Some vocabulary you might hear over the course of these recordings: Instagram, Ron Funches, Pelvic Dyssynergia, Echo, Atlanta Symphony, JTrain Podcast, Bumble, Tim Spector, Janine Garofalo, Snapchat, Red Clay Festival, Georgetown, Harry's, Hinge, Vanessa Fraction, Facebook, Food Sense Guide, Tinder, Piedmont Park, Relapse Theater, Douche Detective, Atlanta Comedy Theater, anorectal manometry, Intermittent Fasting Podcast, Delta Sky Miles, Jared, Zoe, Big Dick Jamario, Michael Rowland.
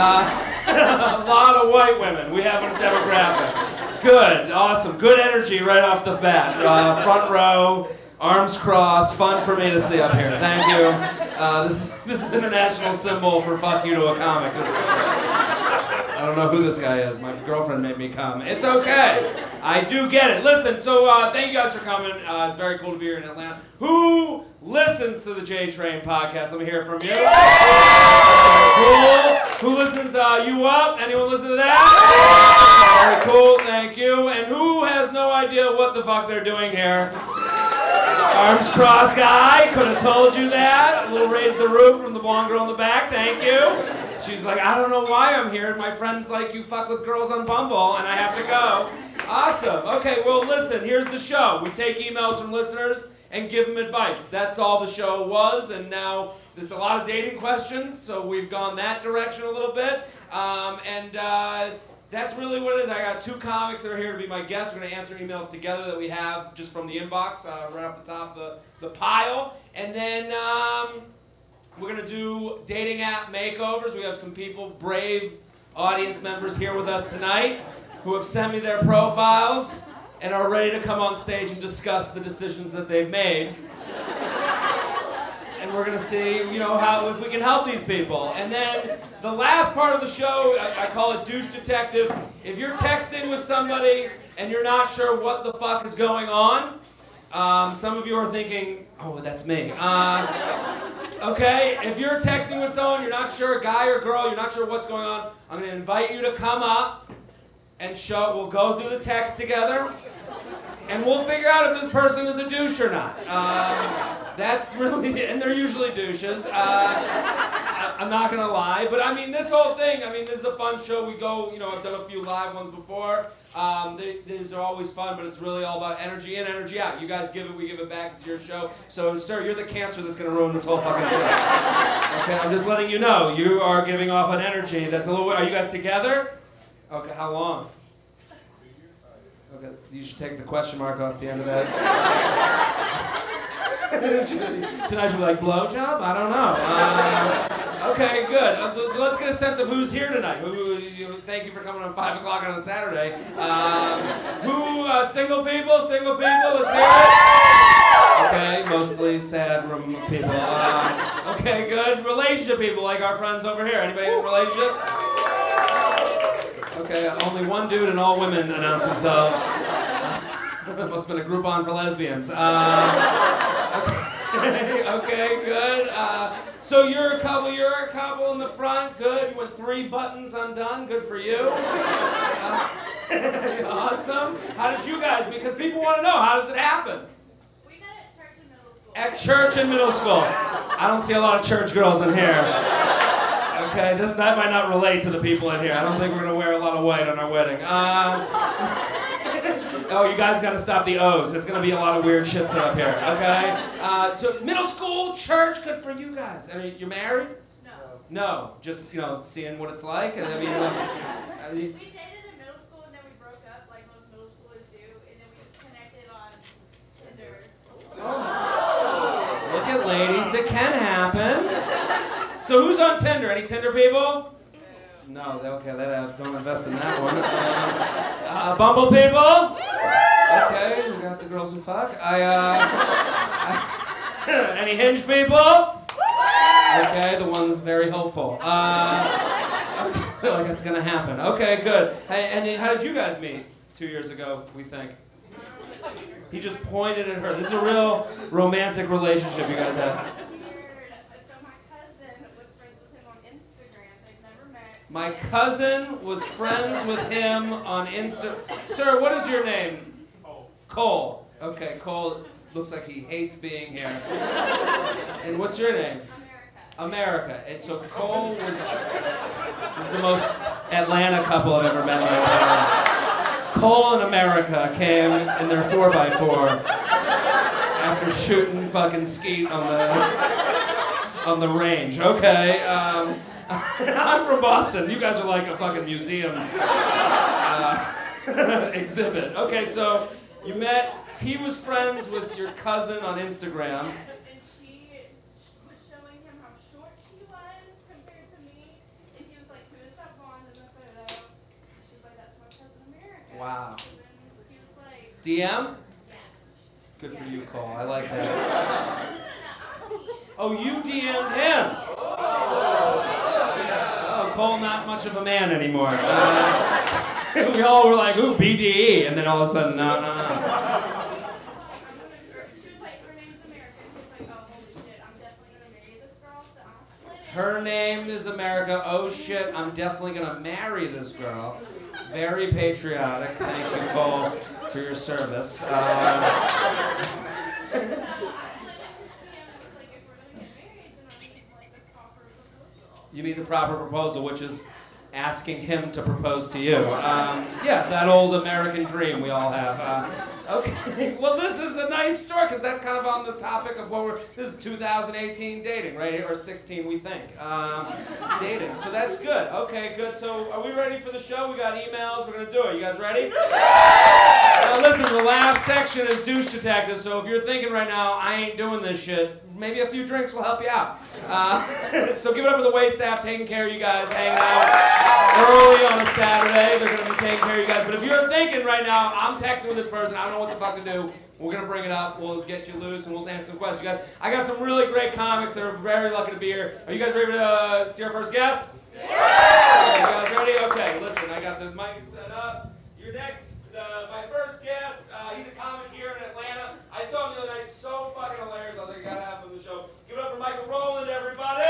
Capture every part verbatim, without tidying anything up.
Uh, a lot of white women. We have a demographic. Good, awesome. Good energy right off the bat. Uh, front row, arms crossed. Fun for me to see up here. Thank you. Uh, this is this is international symbol for fuck you to a comic. I don't know who this guy is. My girlfriend made me come. It's okay. I do get it. Listen, so uh, thank you guys for coming. Uh, it's very cool to be here in Atlanta. Who listens to the JTrain Podcast? Let me hear it from you. Yeah. Cool. Who listens uh, You Up? Anyone listen to that? Yeah. Very cool. Thank you. And who has no idea what the fuck they're doing here? Arms crossed guy. Could have told you that. A little raise the roof from the blonde girl in the back. Thank you. She's like, I don't know why I'm here. My friend's like, you fuck with girls on Bumble, and I have to go. Awesome. Okay, well, listen, here's the show. We take emails from listeners and give them advice. That's all the show was, and now there's a lot of dating questions, so we've gone that direction a little bit. Um, and uh, that's really what it is. I got two comics that are here to be my guests. We're going to answer emails together that we have just from the inbox, uh, right off the top of the, the pile. And then... Um, We're going to do dating app makeovers. We have some people, brave audience members here with us tonight who have sent me their profiles and are ready to come on stage and discuss the decisions that they've made. And we're going to see, you know, how if we can help these people. And then the last part of the show, I, I call it Douche Detective. If you're texting with somebody and you're not sure what the fuck is going on, um, some of you are thinking, oh, that's me. Uh, Okay, if you're texting with someone, you're not sure, guy or girl, you're not sure what's going on, I'm going to invite you to come up and show, we'll go through the text together, and we'll figure out if this person is a douche or not. Uh, that's really, and they're usually douches. Uh, I, I'm not going to lie, but I mean, this whole thing, I mean, this is a fun show. We go, you know, I've done a few live ones before. Um, they, these are always fun, but it's really all about energy in, energy out. You guys give it, we give it back. It's your show. So, sir, you're the cancer that's going to ruin this whole fucking show. Okay, I'm just letting you know. You are giving off an energy that's a little... Are you guys together? Okay, how long? Okay, you should take the question mark off the end of that. Tonight you'll be like, blowjob? I don't know. Uh, okay, good. Uh, let's get a sense of who's here tonight. Who, you, thank you for coming on five o'clock on a Saturday. Um, who, uh, single people? Single people? Let's hear it. Okay, mostly sad room people. Uh, okay, good. Relationship people, like our friends over here. Anybody in a relationship? Okay, only one dude and all women announce themselves. That must have been a Groupon for lesbians. Uh, okay, okay, good. Uh, so you're a couple, you're a couple in the front. Good. You went three buttons undone. Good for you. Uh, awesome. How did you guys, because people want to know, how does it happen? We met at church in middle school. At church in middle school. I don't see a lot of church girls in here. Okay, this, that might not relate to the people in here. I don't think we're going to wear a lot of white on our wedding. Um... Oh, you guys gotta stop the O's. It's gonna be a lot of weird shit set up here, okay? Uh, so middle school, church, good for you guys. And are you, you're married? No. No, just, you know, seeing what it's like. I mean, like, I mean, we dated in middle school and then we broke up like most middle schoolers do, and then we connected on Tinder. Oh. Look at ladies, it can happen. So who's on Tinder? Any Tinder people? No, okay, that, uh, don't invest in that one. Uh, Bumble people? Okay, we got the girls who fuck. I, uh, I, any Hinge people? Okay, the one's very hopeful. Uh, okay, like it's gonna happen. Okay, good. Hey, and how did you guys meet two years ago, we think? He just pointed at her. This is a real romantic relationship you guys have. My cousin was friends with him on Insta. Sir, what is your name? Cole. Cole. Okay, Cole looks like he hates being here. And what's your name? America. America. And so Cole was is the most Atlanta couple I've ever met in my life. Cole and America came in their four by four after shooting fucking skeet on the on the range. Okay. Um, I'm from Boston. You guys are like a fucking museum uh, exhibit. Okay, so you met, he was friends with your cousin on Instagram. And she was showing him how short she was compared to me. And he was like, who's Wow. D M? Good for you, Cole. I like that. Oh, you D M'd him. Oh, Cole, not much of a man anymore. Uh, we all were like, ooh, B D E, and then all of a sudden, no, no, no. Her name is America. Oh shit, I'm definitely gonna marry this girl. Very patriotic. Thank you, Cole, for your service. Uh, you need the proper proposal, which is asking him to propose to you. Um, yeah, that old American dream we all have. Uh, okay, well, this is a nice story, because that's kind of on the topic of what we're... This is two thousand eighteen dating, right? Or sixteen, we think. Um, dating, so that's good. Okay, good. So are we ready for the show? We got emails. We're going to do it. You guys ready? Now, listen, the last section is Douche Detective, so if you're thinking right now, I ain't doing this shit, maybe a few drinks will help you out. Uh, so give it up for the wait staff taking care of you guys, hanging out early on a Saturday. They're going to be taking care of you guys. But if you're thinking right now, I'm texting with this person, I don't know what the fuck to do, we're going to bring it up, we'll get you loose, and we'll answer some questions. You guys, I got some really great comics that are very lucky to be here. Are you guys ready to uh, see our first guest? Yeah! Are you guys ready? Okay, listen, I got the mic set up. Your next, uh, my first guest, uh, he's a comic here in Atlanta. I saw him the other night, so fucking hilarious. I was like, you gotta have him on the show. Give it up for Michael Rowland, everybody!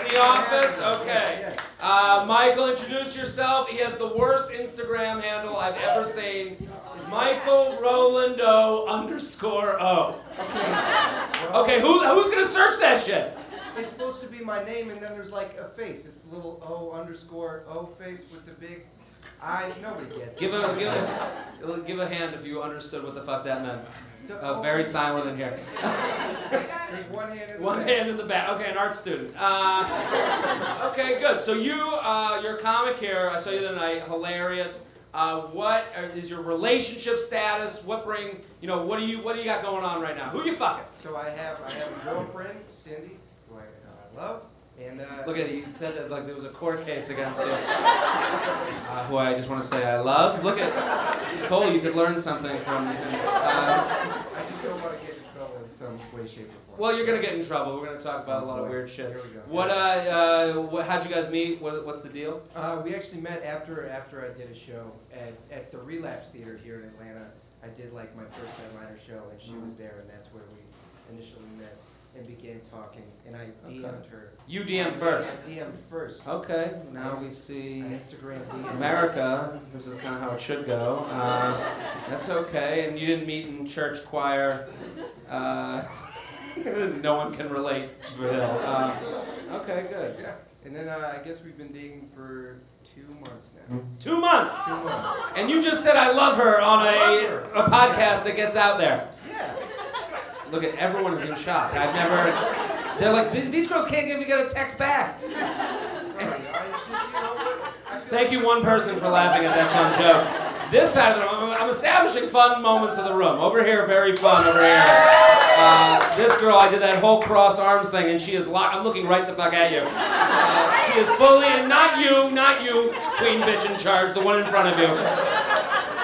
In the office? Okay. Uh, Michael, introduce yourself. He has the worst Instagram handle I've ever seen. It's Michael Rowland O underscore O. Okay, who, who's gonna search that shit? It's supposed to be my name, and then there's like a face. It's the little O underscore O face with the big... I nobody gets give it. A, give, a, give a hand if you understood what the fuck that meant. Uh, very silent in here. There's one hand in the one back. hand in the back. Okay, an art student. Uh, okay, good. So you, uh, you're a comic here. I saw you the other night. Hilarious. Uh, what is your relationship status? What bring? You know, what do you what do you got going on right now? Who you fucking? So I have I have a girlfriend, Cindy, who I, uh, I love. And, uh, look at it, he said that like there was a court case against you. Uh, who I just want to say I love. Look at Cole, you could learn something from him. Uh, I just don't want to get in trouble in some way, shape, or form. Well, you're going to get in trouble. We're going to talk about oh, a lot boy. of weird shit. Here we go. What, uh, uh, what, how'd you guys meet? What, what's the deal? Uh, we actually met after after I did a show at, at the Relapse Theater here in Atlanta. I did like my first headliner show, and she mm. was there, and that's where we initially met and began talking, and I D M'd okay. her. You D M first? I D M'd first. Okay, now we see Instagram D M. America. This is kind of how it should go. Uh, that's okay, and you didn't meet in church choir. Uh, no one can relate, Brazil. Uh, okay, good. Yeah. And then uh, I guess we've been dating for two months now. Two months? Two months. And you just said I love her on a, her. a podcast that gets out there. Yeah. Look at everyone is in shock. I've never. They're like these, these girls can't even get a text back. Sorry, I just, you know, I Thank you, one person, for laughing at that fun joke. This side of the room, I'm establishing fun moments of the room. Over here, very fun. Over here, uh, this girl, I did that whole cross arms thing, and she is. Lo- I'm looking right the fuck at you. Uh, she is fully, and not you, not you, queen bitch in charge, the one in front of you.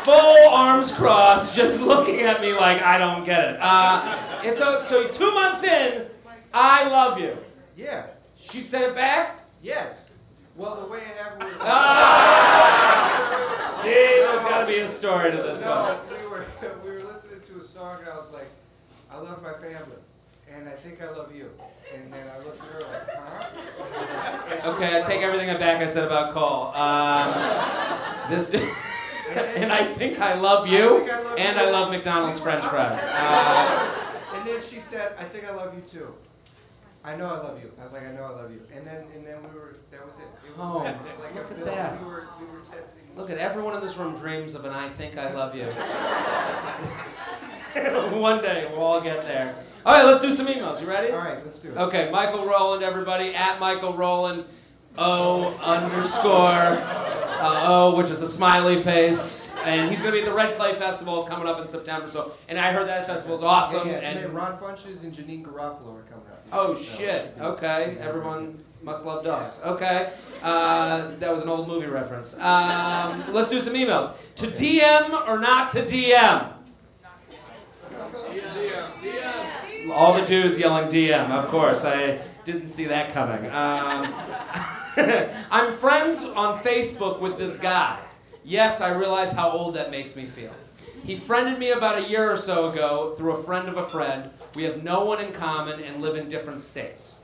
Full arms crossed, just looking at me like I don't get it. Uh, and so, so two months in, I love you. Yeah. She said it back? Yes. Well, the way it happened was... Ah! See, there's got to be a story to this no, one. We were, we were listening to a song, and I was like, I love my family, and I think I love you. And then I looked at her like, huh? Okay, I take everything back I said about Cole. Um, this dude... And I think I love you, I I love and you. I love McDonald's French fries. Uh, and then she said, I think I love you too. I know I love you. I was like, I know I love you. And then and then we were, that was it. It was oh, like, look at that. We were, we were testing. Look at everyone in this room dreams of an I think I love you. One day, we'll all get there. All right, let's do some emails. You ready? All right, let's do it. Okay, Michael Rowland, everybody, at Michael Rowland, O underscore... uh-oh, which is a smiley face. And he's going to be at the Red Clay Festival coming up in September. So, and I heard that festival is awesome. Yeah, yeah, and Ron Funches and Janine Garofalo are coming out. Oh, so shit. Okay. Everyone must love dogs. Okay. Uh, that was an old movie reference. Um, let's do some emails. To okay. D M or not to D M? D M. D M. D M. All the dudes yelling D M, of course. I didn't see that coming. Um... I'm friends on Facebook with this guy. Yes, I realize how old that makes me feel. He friended me about a year or so ago through a friend of a friend. We have no one in common and live in different states.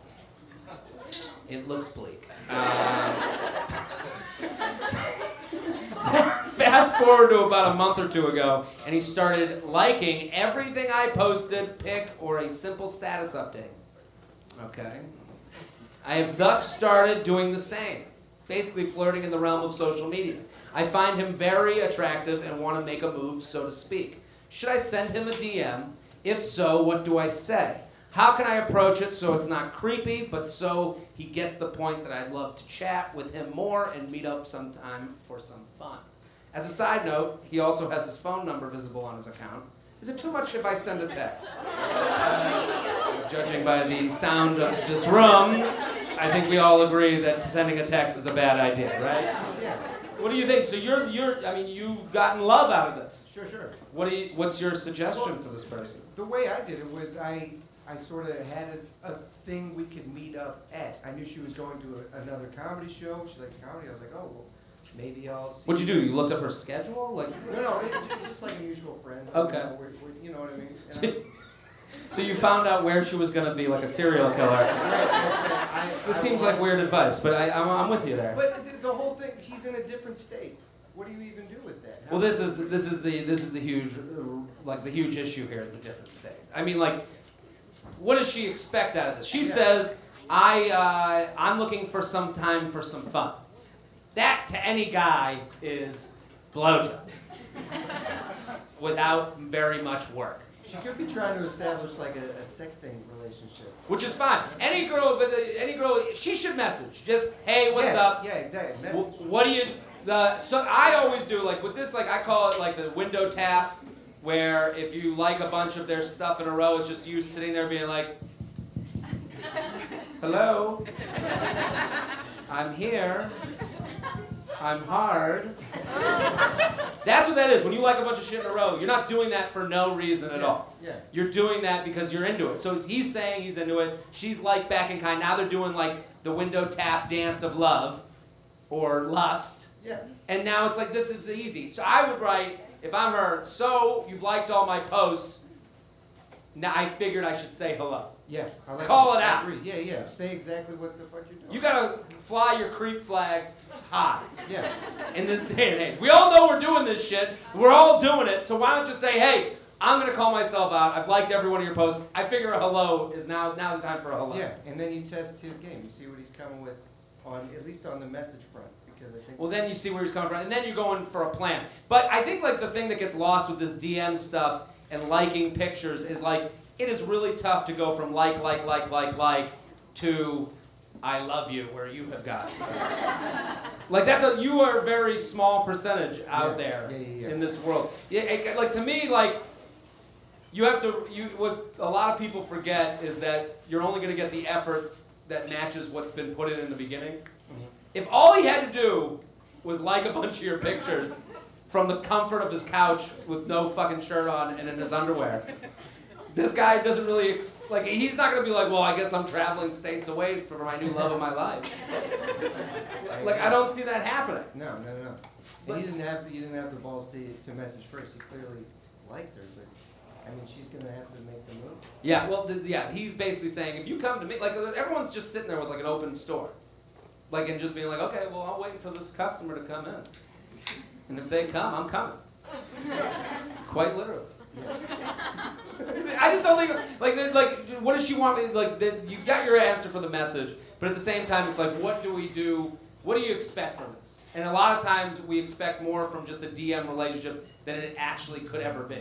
It looks bleak. Uh, Fast forward to about a month or two ago, and he started liking everything I posted, pic, or a simple status update. Okay. I have thus started doing the same, basically flirting in the realm of social media. I find him very attractive and want to make a move, so to speak. Should I send him a D M? If so, what do I say? How can I approach it so it's not creepy, but so he gets the point that I'd love to chat with him more and meet up sometime for some fun? As a side note, he also has his phone number visible on his account. Is it too much if I send a text? Uh, judging by the sound of this room, I think we all agree that sending a text is a bad idea, right? Yes. What do you think? So you're, you're. I mean, you've gotten love out of this. Sure, sure. What do you? What's your suggestion well, for this person? The way I did it was I, I sort of had a, a thing we could meet up at. I knew she was going to a, another comedy show. She likes comedy. I was like, oh, well. Maybe I'll see. What'd you do? You looked up her schedule? Like no, no, it's just like a mutual friend. Okay. You know, we're, we're, you know what I mean? So, I, so you found out where she was going to be, like a serial killer. Right. I, I, this I seems like weird advice, but I, I'm, I'm with you there. But the, the whole thing, he's in a different state. What do you even do with that? How well, this is this is the this is the huge, like the huge issue here is the different state. I mean, like, what does she expect out of this? She yeah. says, I uh, I'm looking for some time for some fun. That, to any guy, is blowjob. Without very much work. She could be trying to establish like a, a sexting relationship. Which is fine. Any girl, but any girl, she should message. Just, hey, what's yeah, up? Yeah, exactly. Message. W- what do you, the, so I always do, like with this, like I call it like the window tap, where if you like a bunch of their stuff in a row, it's just you sitting there being like, hello, I'm here. I'm hard. That's what that is. When you like a bunch of shit in a row, you're not doing that for no reason at yeah, all. Yeah. You're doing that because you're into it. So he's saying he's into it. She's like back in kind. Now they're doing like the window tap dance of love or lust. Yeah. And now it's like, this is easy. So I would write, if I'm her, so you've liked all my posts. Now I figured I should say hello. Yeah, I like call it out. Yeah, yeah. Say exactly what the fuck you're doing. You gotta fly your creep flag high. Yeah. In this day and age, we all know we're doing this shit. We're all doing it. So why don't you say, hey, I'm gonna call myself out. I've liked every one of your posts. I figure a hello is now. Now's the time for a hello. Yeah, and then you test his game. You see what he's coming with, on at least on the message front, because I think. Well, then you see where he's coming from, and then you're going for a plan. But I think like the thing that gets lost with this D M stuff and liking pictures is like. It is really tough to go from like, like, like, like, like, to I love you, where you have gotten. Like that's a, you are a very small percentage out yeah, there yeah, yeah, yeah. in this world. Yeah, it, like to me, like you have to, you what a lot of people forget is that you're only gonna get the effort that matches what's been put in in the beginning. Mm-hmm. If all he had to do was like a bunch of your pictures from the comfort of his couch with no fucking shirt on and in his underwear. This guy doesn't really, ex- like, he's not going to be like, well, I guess I'm traveling states away for my new love of my life. Like, I don't see that happening. No, no, no, no. But and you didn't have, you didn't have the balls to, to message first. You clearly liked her, but, I mean, she's going to have to make the move. Yeah, well, th- yeah, he's basically saying, if you come to me, like, everyone's just sitting there with, like, an open store. Like, and just being like, okay, well, I'm waiting for this customer to come in. And if they come, I'm coming. Quite literally. Yeah. I just don't think like like what does she want? Like the, you got your answer for the message, but at the same time, it's like what do we do? What do you expect from this? And a lot of times we expect more from just a D M relationship than it actually could ever be.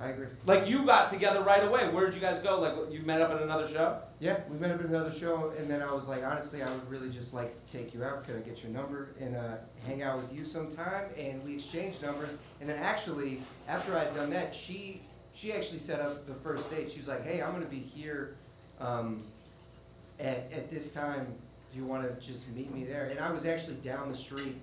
I agree. Like, you got together right away. Where did you guys go? Like, you met up at another show? Yeah, we met up at another show, and then I was like, honestly, I would really just like to take you out. Could I get your number and uh, hang out with you sometime? And we exchanged numbers. And then actually, after I had done that, she she actually set up the first date. She was like, hey, I'm going to be here um, at, at this time. Do you want to just meet me there? And I was actually down the street.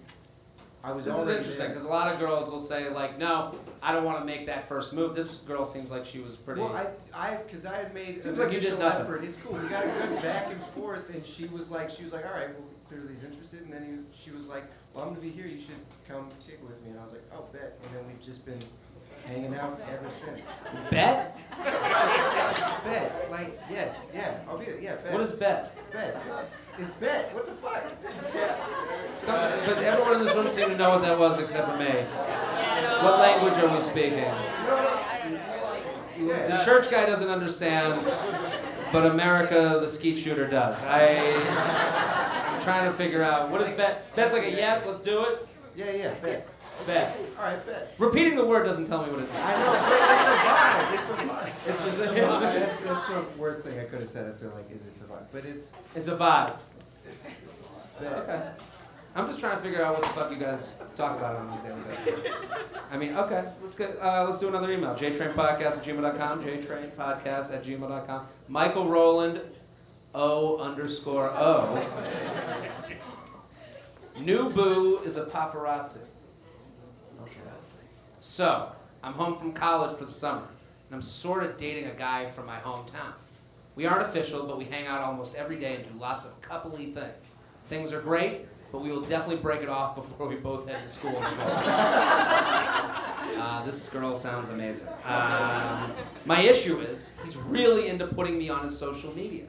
I was this is interesting because a lot of girls will say like, no, I don't want to make that first move. This girl seems like she was pretty. Well, I, I, because I had made seems an like initial you did effort. It's cool. We got a good back and forth, and she was like, she was like, all right, well, clearly he's interested. And then he, she was like, well, I'm gonna be here. You should come kick with me. And I was like, oh, bet. And then we've just been hanging out ever since. Bet? Bet. Like, yes, yeah. I'll be there. Yeah, bet. What is bet? Bet. It's bet. What the fuck? Yeah. Some, but everyone in this room seemed to know what that was except for me. Yeah. What language are we speaking? I don't know. Yeah. The church guy doesn't understand, but America, the skeet shooter, does. I, I'm trying to figure out what is bet. Bet's like a yes, let's do it. Yeah, yeah, bet. Bet. All right, bet. Repeating the word doesn't tell me what it is. I know, it's a vibe. It's a vibe. It's a vibe. That's, that's the worst thing I could have said, I feel like, is it's a vibe. But it's... It's a vibe. It's a vibe. Okay. I'm just trying to figure out what the fuck you guys talk about on the daily basis. I mean, okay, let's go, uh, let's do another email. J Train Podcast at gmail dot com. J Train Podcast at gmail dot com. Michael Rowland, O underscore O. New boo is a paparazzi. Okay. So, I'm home from college for the summer, and I'm sort of dating a guy from my hometown. We aren't official, but we hang out almost every day and do lots of couple-y things. Things are great, but we will definitely break it off before we both head to school. uh, this girl sounds amazing. Um, my issue is, he's really into putting me on his social media.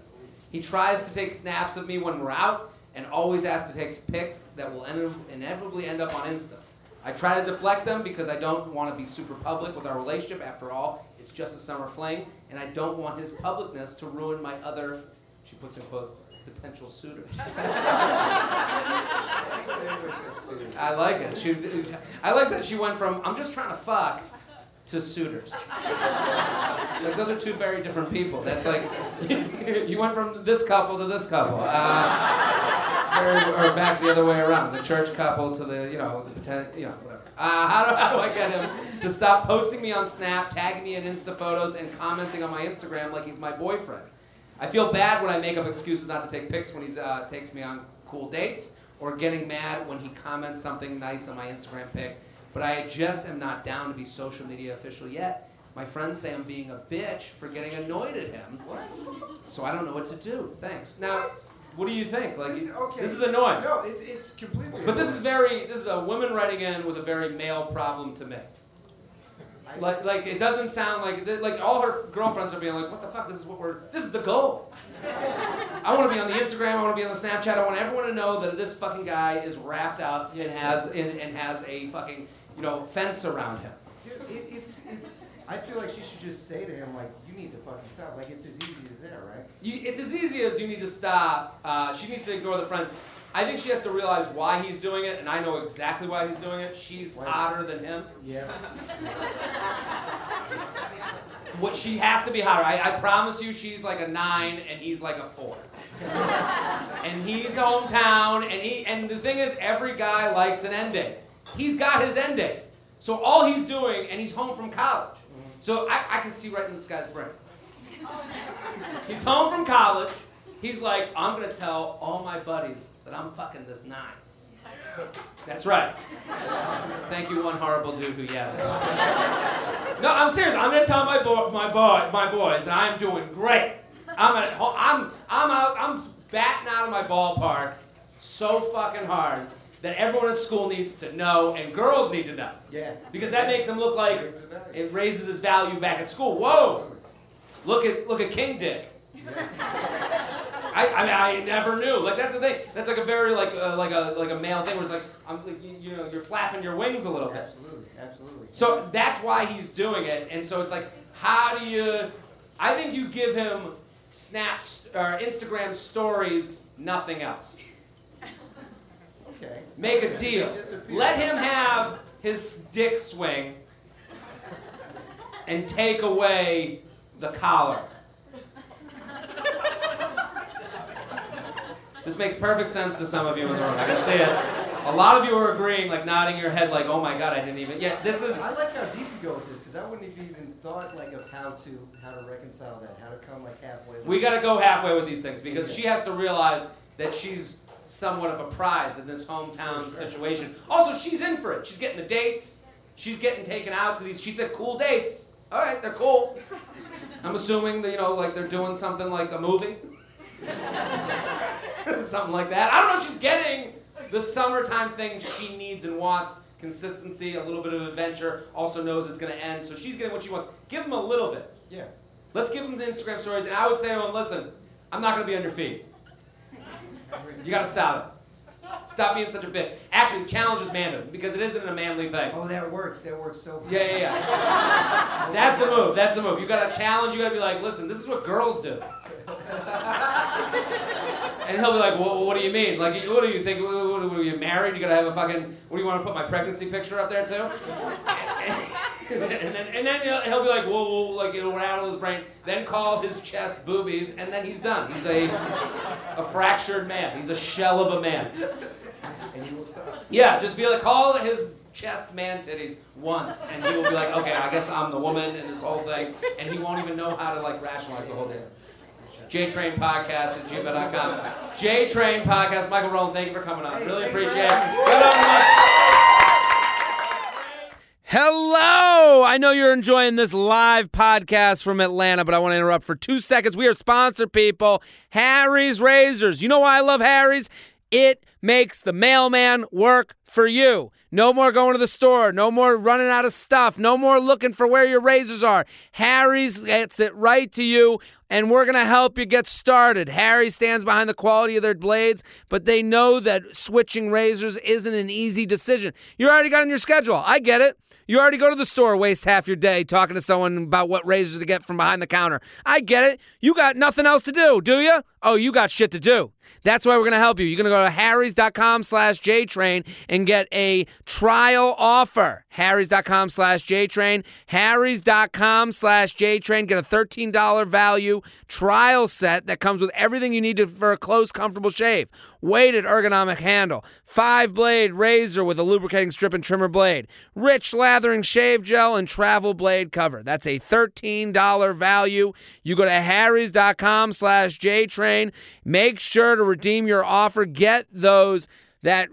He tries to take snaps of me when we're out, and always asks to take pics that will ine- inevitably end up on Insta. I try to deflect them because I don't want to be super public with our relationship. After all, it's just a summer fling, and I don't want his publicness to ruin my other, she puts in quote, potential suitors. I like it. She, I like that she went from, I'm just trying to fuck, to suitors. Like, those are two very different people. That's like, you went from this couple to this couple. Uh, Or, or back the other way around, the church couple to the, you know, the, you know, whatever. Uh, how, do, how do I get him to stop posting me on Snap, tagging me in Insta photos, and commenting on my Instagram like he's my boyfriend? I feel bad when I make up excuses not to take pics when he uh, takes me on cool dates, or getting mad when he comments something nice on my Instagram pic, but I just am not down to be social media official yet. My friends say I'm being a bitch for getting annoyed at him. What? So I don't know what to do. Thanks. Now. What? What do you think? Like, this, okay. This is annoying. No, it's it's completely. But annoying. This is very. This is a woman writing in with a very male problem to me. Like like it doesn't sound like like all her girlfriends are being like, what the fuck? This is what we're. This is the goal. I want to be on the Instagram. I want to be on the Snapchat. I want everyone to know that this fucking guy is wrapped up and has and, and has a fucking you know fence around him. Dude, it, it's it's. I feel like she should just say to him, like, you need to fucking stop. Like, it's as easy as that, right? You, it's as easy as you need to stop. Uh, she needs to ignore the friends. I think she has to realize why he's doing it, and I know exactly why he's doing it. She's why? Hotter than him. Yeah. What, she has to be hotter. I, I promise you she's like a nine, and he's like a four. And he's hometown, and he and the thing is, every guy likes an end date. He's got his end date. So all he's doing, and he's home from college. So I, I can see right in this guy's brain. He's home from college. He's like, I'm gonna tell all my buddies that I'm fucking this nine. That's right. Thank you, one horrible dude who yelled. No, I'm serious. I'm gonna tell my boy, my boy, my boys that I'm doing great. I'm at home. I'm I'm out. I'm batting out of my ballpark so fucking hard that everyone at school needs to know and girls need to know. Yeah. Because that makes him look like it raises his value back at school. Whoa! Look at look at King Dick. I, I mean I never knew. Like that's the thing. That's like a very like uh, like a like a male thing where it's like I'm like you, you know you're flapping your wings a little bit. Absolutely, absolutely. So that's why he's doing it. And so it's like how do you? I think you give him snaps or Instagram stories, nothing else. Okay. Make a deal. Let him have his dick swing. and take away the collar. This makes perfect sense to some of you in the room. I can see it. A lot of you are agreeing, like nodding your head, like, oh my god, I didn't even. Yeah, this is. I like how deep you go with this, because I wouldn't have even thought like of how to how to reconcile that, how to come like halfway. We got to go halfway with these things because yeah. she has to realize that she's somewhat of a prize in this hometown sure. situation. Also, she's in for it. She's getting the dates. She's getting taken out to these. She said, "Cool dates. All right, they're cool." I'm assuming that you know, like they're doing something like a movie. Something like that. I don't know, she's getting the summertime thing she needs and wants. Consistency, a little bit of adventure, also knows it's going to end, so she's getting what she wants. Give them a little bit. Yeah. Let's give them the Instagram stories, and I would say to them, listen, I'm not going to be on your feed. You got to stop it. Stop being such a bitch. Actually, the challenge is manhood, because it isn't a manly thing. Oh, that works. That works so good. Yeah, yeah, yeah. That's the move. That's the move. You got to challenge. You got to be like, listen, this is what girls do. And he'll be like, well, what do you mean? Like, what do you think? Are you married? You gotta have a fucking, what do you want to put my pregnancy picture up there too? and, and, and then, and then he'll, he'll be like, whoa, whoa, like it'll rattle his brain. Then call his chest boobies, and then he's done. He's a, a fractured man. He's a shell of a man. And he will stop. Yeah, just be like, call his chest man titties once, and he will be like, okay, I guess I'm the woman in this whole thing, and he won't even know how to like rationalize the whole thing. JTrain Podcast at gmail dot com. JTrain Podcast. Michael Rowland, thank you for coming on. Hey, really appreciate it. Hello! I know you're enjoying this live podcast from Atlanta, but I want to interrupt for two seconds. We are sponsored people. Harry's Razors. You know why I love Harry's? It makes the mailman work for you. No more going to the store. No more running out of stuff. No more looking for where your razors are. Harry's gets it right to you, and we're going to help you get started. Harry's stands behind the quality of their blades, but they know that switching razors isn't an easy decision. You already got on your schedule. I get it. You already go to the store, waste half your day talking to someone about what razors to get from behind the counter. I get it. You got nothing else to do, do you? Oh, you got shit to do. That's why we're going to help you. You're going to go to harrys.com slash jtrain and get a trial offer. harrys.com slash jtrain. harrys.com slash jtrain. Get a thirteen dollars value trial set that comes with everything you need to, for a close, comfortable shave. Weighted ergonomic handle. Five-blade razor with a lubricating strip and trimmer blade. Rich lathering shave gel and travel blade cover. That's a thirteen dollars value. You go to harrys.com slash jtrain. Make sure to redeem your offer. Get those that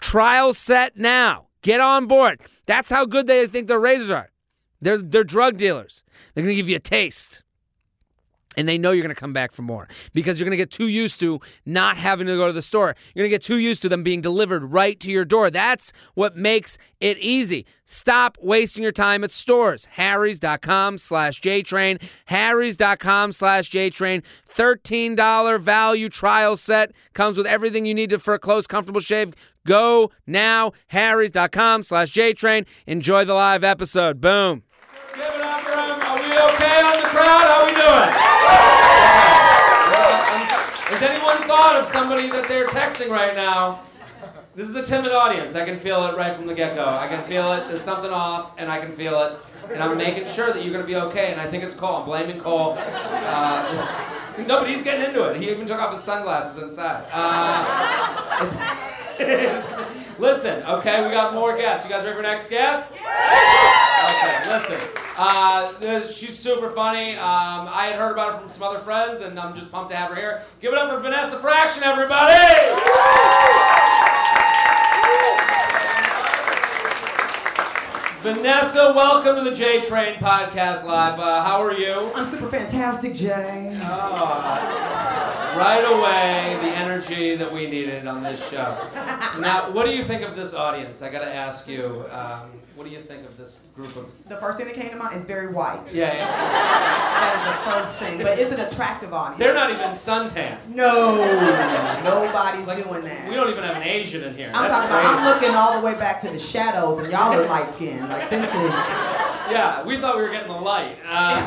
trial set now. Get on board. That's how good they think their razors are. They're they're drug dealers. They're going to give you a taste. And they know you're going to come back for more because you're going to get too used to not having to go to the store. You're going to get too used to them being delivered right to your door. That's what makes it easy. Stop wasting your time at stores. Harry's.com slash JTrain. Harry's.com slash JTrain. thirteen dollars value trial set. Comes with everything you need to, for a close, comfortable shave. Go now. Harry's.com slash JTrain. Enjoy the live episode. Boom. Give it up for him. Are we okay on the crowd? How are we doing? Has anyone thought of somebody that they're texting right now? This is a timid audience. I can feel it right from the get-go. I can feel it. There's something off, and I can feel it. And I'm making sure that you're going to be okay, and I think it's Cole. I'm blaming Cole. Uh, no, but he's getting into it. He even took off his sunglasses inside. Uh, it's, it's, listen, okay, we got more guests. You guys ready for next guest? Okay, listen. Uh, she's super funny. Um, I had heard about her from some other friends, and I'm just pumped to have her here. Give it up for Vanessa Fraction, everybody! Vanessa, welcome to the JTrain Podcast Live. Uh, how are you? I'm super fantastic, Jay. Oh, right away, the energy that we needed on this show. Now, what do you think of this audience? I got to ask you. Um, What do you think of this group of... The first thing that came to mind is very white. Yeah, yeah. That is the first thing. But it's an attractive audience. They're not even suntanned. No. Nobody's like, doing that. We don't even have an Asian in here. I'm That's talking crazy. about... I'm looking all the way back to the shadows, and y'all are light-skinned. Like, this is... Yeah, we thought we were getting the light. Uh,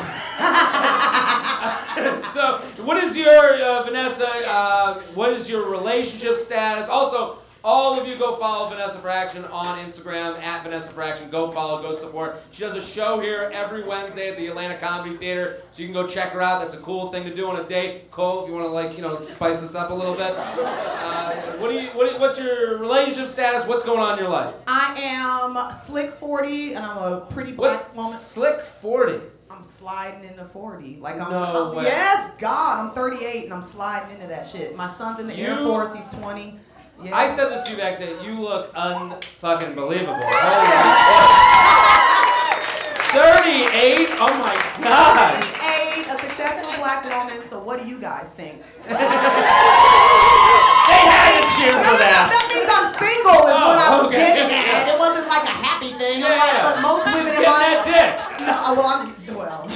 so, what is your, uh, Vanessa, uh, what is your relationship status? Also... All of you go follow Vanessa Fraction on Instagram, at Vanessa Fraction. Go follow, go support. She does a show here every Wednesday at the Atlanta Comedy Theater, so you can go check her out. That's a cool thing to do on a date. Cole, if you want to, like, you know, spice this up a little bit. Uh, what do you, what, what's your relationship status? What's going on in your life? I am slick forty, and I'm a pretty black what's woman. Slick forty? I'm sliding into forty. Like I'm no like, yes, God, I'm thirty-eight and I'm sliding into that shit. My son's in the you, Air Force, he's twenty. Yeah. I said this to you back then, you look un-fucking believable. thirty-eight? Oh my God. thirty-eight, a successful black woman, so what do you guys think? They had to cheer for that. That means I'm single is oh, what I was okay. getting at. It wasn't like a happy thing. Yeah, like, yeah. But most women in my that dick. No, well, I'm well,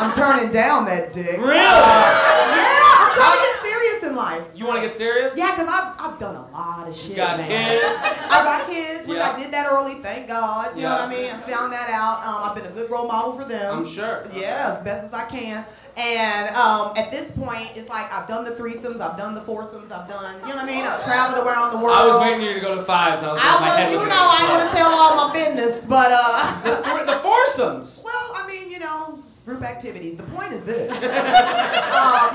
I'm turning down that dick. Really? Uh, yeah, I'm trying to get serious in life. You want to get serious? Yeah, because I've, I've done a lot of shit, you got man. kids? I got kids, which yeah. I did that early, thank God. You yeah. know what I mean? I found that out. Um, I've been a good role model for them. I'm sure. Yeah, as best as I can. And um, at this point, it's like I've done the threesomes, I've done the foursomes, I've done, you know what I mean? I've traveled around the world. I was waiting for you to go to fives. I was, I was my you was know, I ain't gonna tell all my business, but uh. The, th the foursomes. Well, I mean, you know, group activities. The point is this. um, you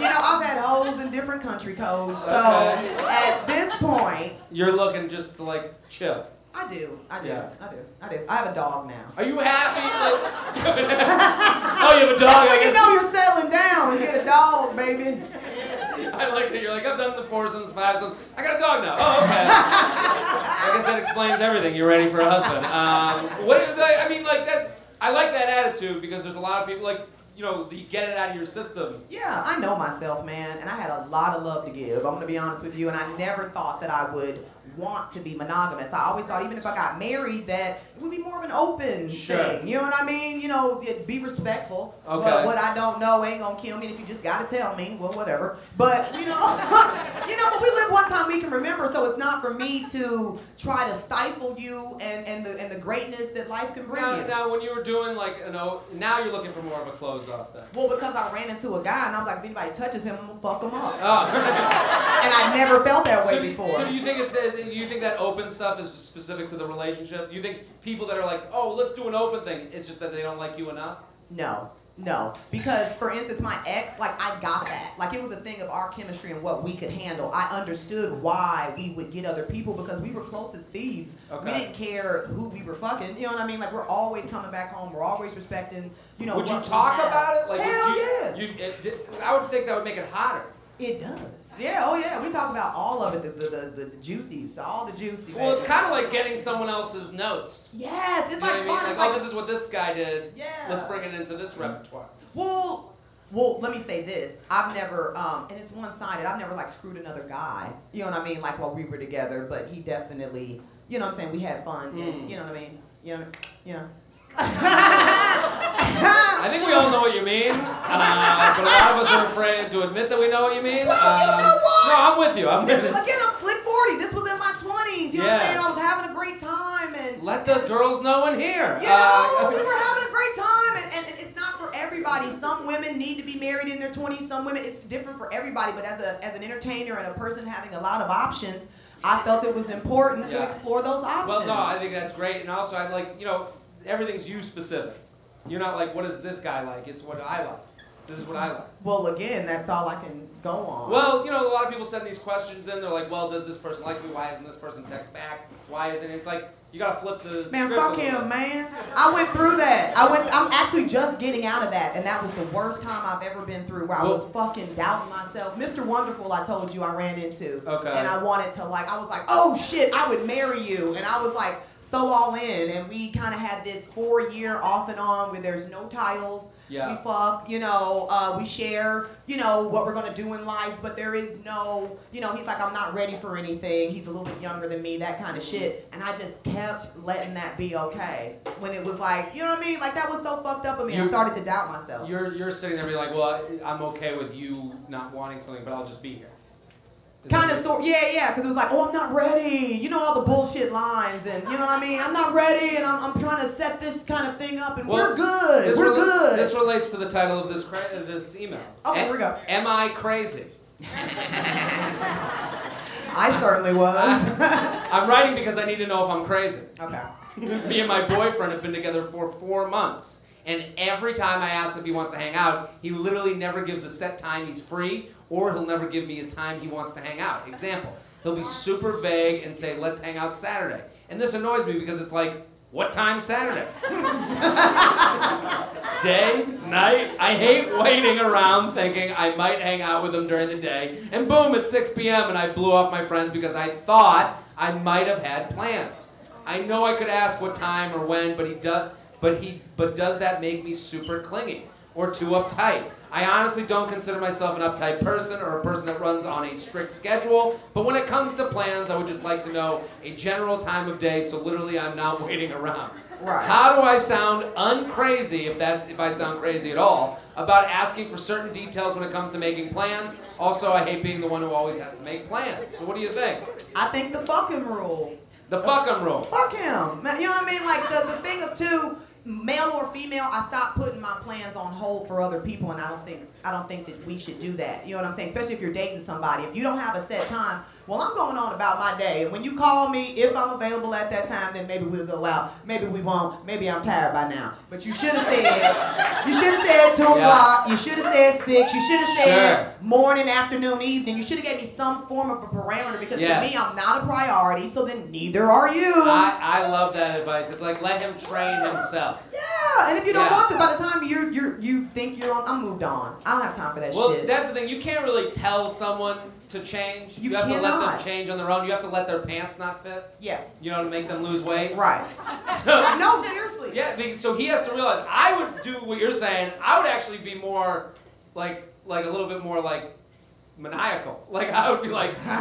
know, I've had hoes in different country codes, so okay. at this point, you're looking just to like chill. I do, I do, yeah. I do, I do. I have a dog now. Are you happy? Like, oh, you have a dog. That's when you know you're settling down. You get a dog, baby. I like that you're like, I've done the foursomes, fivesomes. I got a dog now. Oh, okay. I guess that explains everything. You're ready for a husband. Um, what are they, I mean, like that. I like that attitude because there's a lot of people like. You know, the get it out of your system. Yeah, I know myself, man, and I had a lot of love to give. I'm gonna be honest with you, and I never thought that I would want to be monogamous. I always thought even if I got married that it would be more of an open sure. thing. You know what I mean? You know, be respectful. Okay. But what I don't know ain't gonna kill me, and if you just gotta tell me, well, whatever. But, you know, you know, but we live one time we can remember, so it's not for me to try to stifle you and, and, the, and the greatness that life can bring now, you. Now, when you were doing, like, you know, now you're looking for more of a closed off thing. Well, because I ran into a guy, and I was like, if anybody touches him, I'm gonna fuck him up. Oh. And I never felt that way so before. You, so do you think it's... Uh, you think that open stuff is specific to the relationship? You think people that are like, oh, let's do an open thing, it's just that they don't like you enough? No, no. Because, for instance, my ex, like, I got that. Like, it was a thing of our chemistry and what we could handle. I understood why we would get other people because we were close as thieves. Okay. We didn't care who we were fucking, you know what I mean? Like, we're always coming back home. We're always respecting, you know, Would you talk about it? Like, Hell you, yeah. You, it, did, I would think that would make it hotter. It does. Yeah, oh yeah. We talk about all of it, the the, the, the juicies, all the juicy. Well, it's kind of like getting someone else's notes. Yes, it's you know like fun. I mean? Like, like, oh, this is what this guy did. Yeah. Let's bring it into this repertoire. Well, well, let me say this. I've never, um, and it's one-sided, I've never, like, screwed another guy. You know what I mean? Like, while we were together, but he definitely, you know what I'm saying, we had fun. Mm. And, you know what I mean? You know, you know. I think we all know what you mean, uh, but a lot of us are afraid to admit that we know what you mean. Well, um, you know what? No, I'm with you. I'm with you. Again, I'm slick forty. This was in my twenties. You yeah. know what I'm saying? I was having a great time. And let the girls know in here. You uh, know, we were having a great time, and, and it's not for everybody. Some women need to be married in their twenties. Some women, it's different for everybody. But as a as an entertainer and a person having a lot of options, I felt it was important yeah. to explore those options. Well, no, I think that's great, and also I like you know. Everything's you specific. You're not like, what is this guy like? It's what I like. This is what I like. Well, again, that's all I can go on. Well, you know, a lot of people send these questions in. They're like, well, does this person like me? Why isn't this person text back? Why isn't it? It's like, you got to flip the Man, script fuck him, bit. man. I went through that. I went, I'm actually just getting out of that, and that was the worst time I've ever been through where I well, was fucking doubting myself. Mister Wonderful, I told you I ran into. Okay. And I wanted to, like, I was like, oh, shit, I would marry you. And I was like... so all in, and we kind of had this four-year off and on where there's no titles. Yeah. We fuck, you know, uh, we share, you know, what we're gonna do in life, but there is no, you know, he's like, I'm not ready for anything. He's a little bit younger than me, that kind of shit. And I just kept letting that be okay. When it was like, you know what I mean? Like, that was so fucked up of me. You're, I started to doubt myself. You're you're sitting there being like, well, I'm okay with you not wanting something, but I'll just be here. Kind of, sort, yeah, yeah, because it was like, oh, I'm not ready. You know, all the bullshit lines, and you know what I mean? I'm not ready, and I'm, I'm trying to set this kind of thing up, and well, we're good, we're good. This relates to the title of this cra this email. Okay, here we go. Am I crazy? I certainly was. I, I'm writing because I need to know if I'm crazy. Okay. Me and my boyfriend have been together for four months, and every time I ask if he wants to hang out, he literally never gives a set time he's free, or he'll never give me a time he wants to hang out. Example, he'll be super vague and say, let's hang out Saturday. And this annoys me because it's like, what time Saturday? Day, night, I hate waiting around thinking I might hang out with them during the day, and boom, it's six p.m. and I blew off my friends because I thought I might have had plans. I know I could ask what time or when, but he does, but he, but does that make me super clingy or too uptight? I honestly don't consider myself an uptight person or a person that runs on a strict schedule, but when it comes to plans, I would just like to know a general time of day, so literally I'm not waiting around. Right. How do I sound uncrazy, if that if I sound crazy at all, about asking for certain details when it comes to making plans? Also, I hate being the one who always has to make plans. So what do you think? I think the fuck him rule. The fuck him rule. Fuck him. You know what I mean? Like, the, the thing of two, male or female, I stopped putting my plans on hold for other people, and I don't think I don't think that we should do that. You know what I'm saying? Especially if you're dating somebody. If you don't have a set time, well, I'm going on about my day. And when you call me, if I'm available at that time, then maybe we'll go out. Maybe we won't. Maybe I'm tired by now. But you should have said, you should have said two yeah. o'clock. You should have said six. You should have said sure. morning, afternoon, evening. You should have gave me some form of a parameter, because yes. to me, I'm not a priority. So then neither are you. I, I love that advice. It's like, let him train himself. Yeah, and if you don't yeah. want to, by the time you're you you think you're on, I'm moved on. I don't have time for that well, shit. Well, that's the thing. You can't really tell someone to change. You, you have cannot. to let them change on their own. You have to let their pants not fit. Yeah. You know, to make them lose weight. Right. So no, seriously. Yeah. So he has to realize. I would do what you're saying. I would actually be more, like like a little bit more like. maniacal. Like I would be like. I,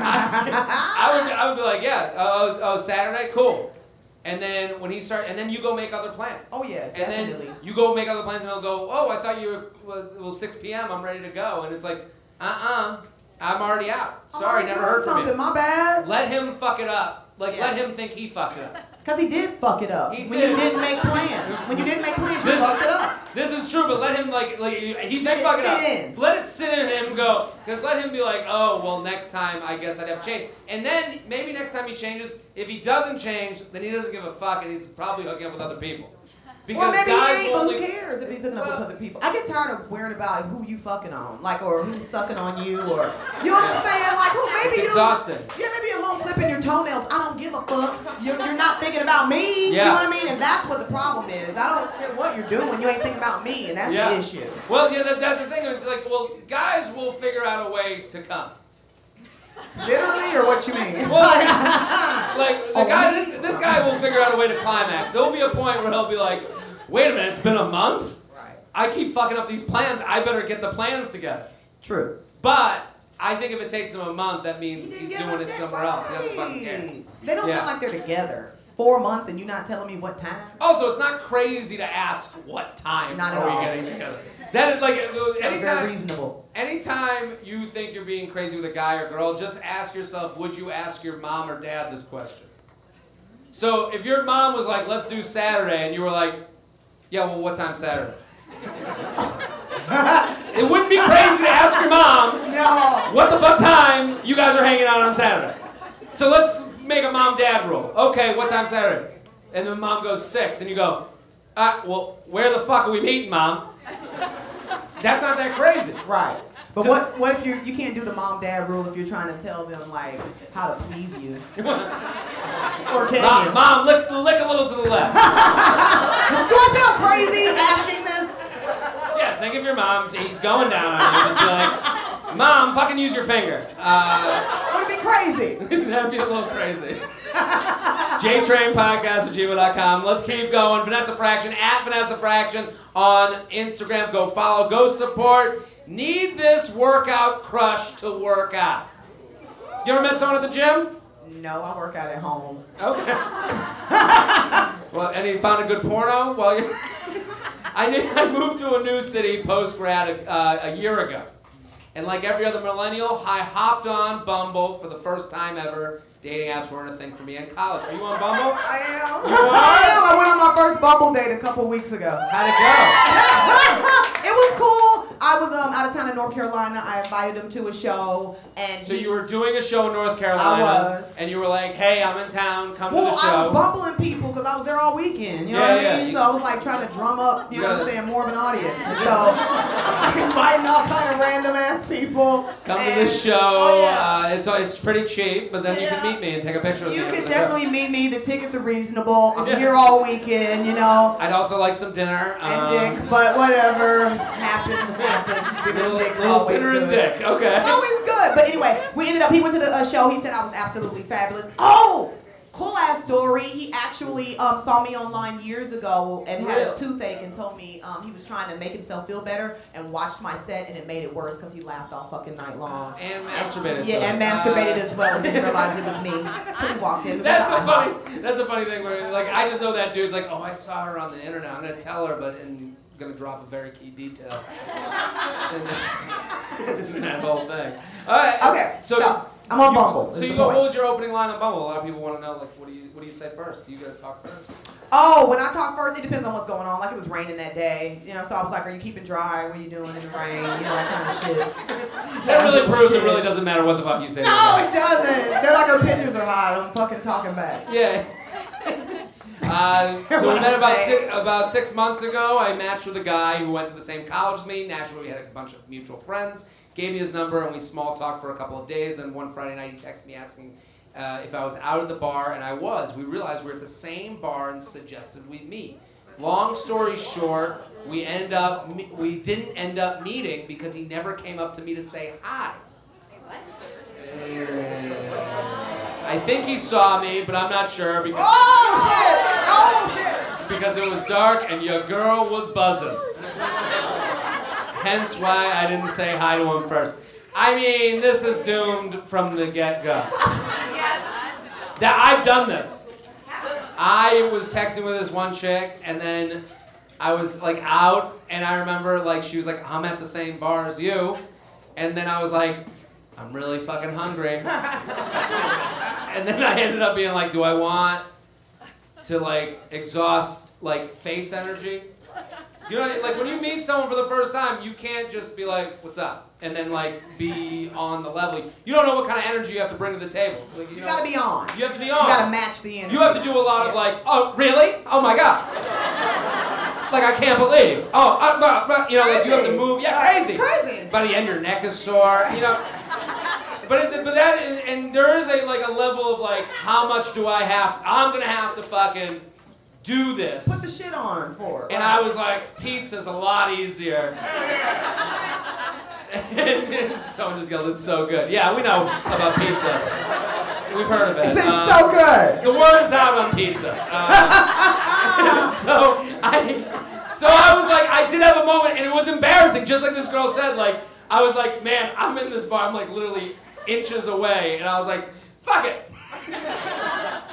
I would I would be like yeah. Oh oh Saturday, cool. And then when he start, and then you go make other plans. Oh yeah, definitely. And then you go make other plans, and he'll go, oh, I thought you were, well, it was six p.m., I'm ready to go. And it's like, uh-uh, I'm already out. Sorry, never heard from you. My bad. Let him fuck it up. Like, yeah. let him think he fucked it up. Because he did fuck it up. He when did. you didn't make plans. When you didn't make plans, you this, fucked it up. This is true, but let him, like, like he did fuck it up. In. Let it sit in him go. Because let him be like, oh, well, next time I guess I'd have changed. And then maybe next time he changes, if he doesn't change, then he doesn't give a fuck, and he's probably hooking up with other people. Because well, maybe guys he ain't, but who cares if he's hooking up well, with other people? I get tired of worrying about who you fucking on, like, or who's sucking on you, or, you know what I'm saying? Like, who, maybe it's you. It's exhausting. Yeah, maybe you're home clipping your toenails. I don't give a fuck. You're, you're not thinking about me. Yeah. You know what I mean? And that's what the problem is. I don't care what you're doing. You ain't thinking about me, and that's yeah. the issue. Well, yeah, that, that's the thing. It's like, well, guys will figure out a way to come. Literally, or what you mean? Well, like, the oh, guy, this, this guy will figure out a way to climax. There'll be a point where he'll be like, wait a minute, it's been a month? Right. I keep fucking up these plans. I better get the plans together. True. But I think if it takes him a month, that means he he's doing it somewhere right. else. He doesn't fucking care. They don't yeah. sound like they're together. Four months and you're not telling me what time? Also, it's not crazy to ask what time not are at we all. getting together. That is like, anytime, very reasonable. Anytime you think you're being crazy with a guy or girl, just ask yourself, would you ask your mom or dad this question? So if your mom was like, let's do Saturday, and you were like, yeah, well, what time Saturday? It wouldn't be crazy to ask your mom, no. what the fuck time you guys are hanging out on Saturday? So let's make a mom-dad rule. Okay, what time Saturday? And then mom goes six, and you go, ah, well, where the fuck are we meeting, mom? That's not that crazy. Right. But so, what what if you you can't do the mom-dad rule if you're trying to tell them, like, how to please you? Or can mom, you? Mom, lick, lick a little to the left. Do I feel crazy asking this? Yeah, think of your mom. He's going down on you. Just be like, mom, fucking use your finger. Uh, Would it be crazy? That'd be a little crazy. J Train Podcast at gmail dot com. Let's keep going. Vanessa Fraction, at Vanessa Fraction on Instagram. Go follow, go support. Need this workout crush to work out. You ever met someone at the gym? No, I work out at home. Okay. Well, and you found a good porno? Well, you I knew, I moved to a new city post-grad uh, a year ago. And like every other millennial, I hopped on Bumble for the first time ever. Dating apps weren't a thing for me in college. Are you on Bumble? I am. You are? I am. I went on my first Bumble date a couple weeks ago. How'd it go? It was cool. I I was um, out of town in North Carolina. I invited him to a show, and so he, you were doing a show in North Carolina. I was, and you were like, "Hey, I'm in town. Come well, to the show." Well, I was bumbling people because I was there all weekend. You know yeah, what I mean? Yeah. So I was like trying to drum up, you yeah. know what I'm saying, more of an audience. And so I'm inviting all kind of random ass people. Come and, to the show. Oh, yeah. uh, it's it's pretty cheap, but then yeah. you can meet me and take a picture. With you me can definitely show. meet me. The tickets are reasonable. I'm yeah. here all weekend. You know. I'd also like some dinner and um, dick, but whatever happens. happens. Little, little dinner good. and dick, okay. It's always good. But anyway, we ended up, he went to the uh, show. He said I was absolutely fabulous. Oh, cool ass story. He actually um, saw me online years ago and had a toothache and told me um, he was trying to make himself feel better and watched my set and it made it worse because he laughed all fucking night long. And masturbated. Yeah, and masturbated as well and didn't realize it was me until he walked in. That's a funny, that's a funny thing where, like, I just know that dude's like, oh, I saw her on the internet. I'm going to tell her, but in... gonna drop a very key detail in that whole thing. All right. Okay. So no, I'm on you, Bumble. So you go. Point. What was your opening line on Bumble? A lot of people want to know, like, what do you what do you say first? You gotta talk first. Oh, when I talk first, it depends on what's going on. Like, it was raining that day, you know. So I was like, "Are you keeping dry? What are you doing in the rain?" You know, that kind of shit. That, that really proves shit. It really doesn't matter what the fuck you say. No, it doesn't. They're like, our pictures are hot. I'm fucking talking back. Yeah. Uh, so we met about six, about six months ago. I matched with a guy who went to the same college as me. Naturally, we had a bunch of mutual friends. Gave me his number, and we small talked for a couple of days. Then one Friday night, he texted me asking uh, if I was out at the bar, and I was. We realized we were at the same bar and suggested we meet. Long story short, we end up we didn't end up meeting because he never came up to me to say hi. Say what? I think he saw me, but I'm not sure because oh shit! Oh shit! Because it was dark and your girl was buzzing. Hence why I didn't say hi to him first. I mean, this is doomed from the get-go. That I've done this. I was texting with this one chick, and then I was like out, and I remember like she was like, "I'm at the same bar as you," and then I was like, "I'm really fucking hungry." And then I ended up being like, do I want to like exhaust like face energy? Do you know, like when you meet someone for the first time, you can't just be like, what's up? And then like be on the level. You don't know what kind of energy you have to bring to the table. Like, you you know, gotta be on. You have to be on. You gotta match the energy. You have to do a lot yeah. of like, oh, really? Oh my God. Like, I can't believe. Oh, uh, uh, you know, crazy. Like you have to move. Yeah, crazy. Crazy. By the end, your neck is sore. You know. But it, but that is, and there is a like a level of like, how much do I have? To, I'm gonna have to fucking do this. Put the shit on for. Right? And I was like, pizza's a lot easier. And someone just yelled, "It's so good." Yeah, we know about pizza. We've heard of it. It's um, so good. The word's out on pizza. Um, so I. So I was like, I did have a moment, and it was embarrassing. Just like this girl said, like, I was like, man, I'm in this bar. I'm like literally inches away, and I was like, fuck it.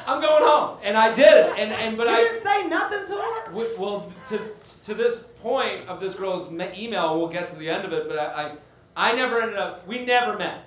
I'm going home, and I did it. And and but you I didn't say nothing to her. We, well, to to this point of this girl's email, we'll get to the end of it. But I, I, I never ended up. We never met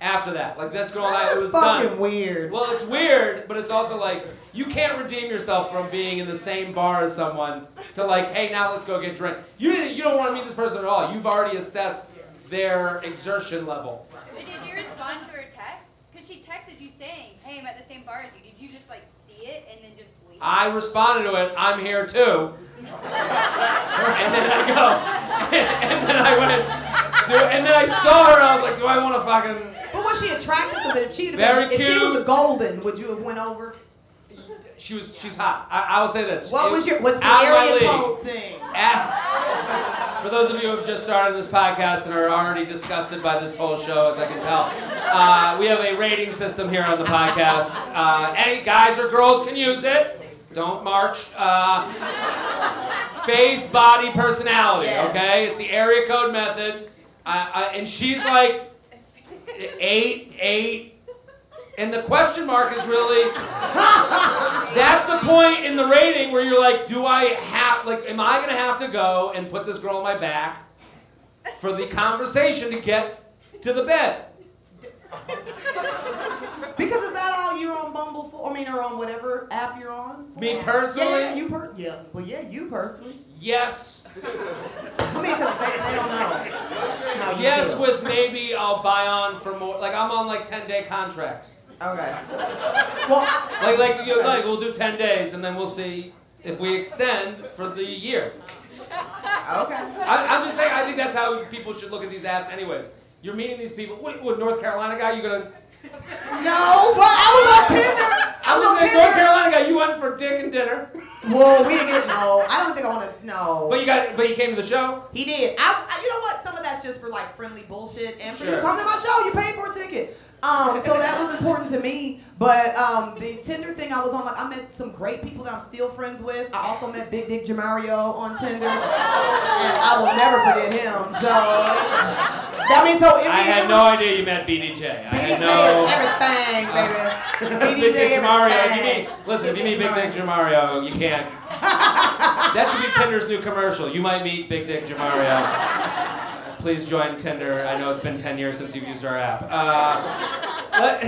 after that. Like this girl and I, it was done. That's fucking weird. Well, it's weird, but it's also like. You can't redeem yourself from being in the same bar as someone to like, hey, now let's go get drink. You didn't. You don't want to meet this person at all. You've already assessed their exertion level. But did you respond to her text? Because she texted you saying, hey, I'm at the same bar as you. Did you just like see it and then just leave? I responded to it. I'm here too. And then I go. And then I went. Dude, and then I saw her. And I was like, do I want to fucking? But was she attractive? Because if she very been, cute. If she was a golden, would you have went over? She was. She's hot. I, I will say this. What it, was your? What's the area code thing? At, for those of you who have just started this podcast and are already disgusted by this whole show, as I can tell, uh, we have a rating system here on the podcast. Uh, any guys or girls can use it. Don't march. Uh, face, body, personality. Okay, it's the area code method. Uh, uh, and she's like eight, eight. And the question mark is really, that's the point in the rating where you're like, do I have, like, am I going to have to go and put this girl on my back for the conversation to get to the bed? Because is that all you're on Bumble for? I mean, or on whatever app you're on? For? Me personally? Yeah, yeah, you per- yeah, well, yeah, you personally. Yes. I mean, because they, they don't know. Yes, feel. With maybe I'll buy on for more. Like, I'm on, like, ten-day contracts. Okay. Well, I, like, like, you, like, we'll do ten days, and then we'll see if we extend for the year. Okay. I, I'm just saying, I think that's how people should look at these apps anyways. You're meeting these people. What, what North Carolina guy, you gonna... No, but I was on Tinder. I was on Tinder. North Carolina guy, you went for dick and dinner. Well, we didn't get no. I don't think I want to. No. But you got. But he came to the show. He did. I, I. You know what? Some of that's just for like friendly bullshit. And sure. You come to my show, you paid for a ticket. Um. So that was important to me. But um, the Tinder thing I was on, like, I met some great people that I'm still friends with. I also met Big Dick Jamario on Tinder, and I will never forget him. So. I mean, so I had no idea you met B D J. I had no... everything, baby. Uh, B D J, Big Dick Jamario. You mean, listen, if you meet Big Dick Jamario, you can't. That should be Tinder's new commercial. You might meet Big Dick Jamario. Please join Tinder. I know it's been ten years since you've used our app. Uh, but,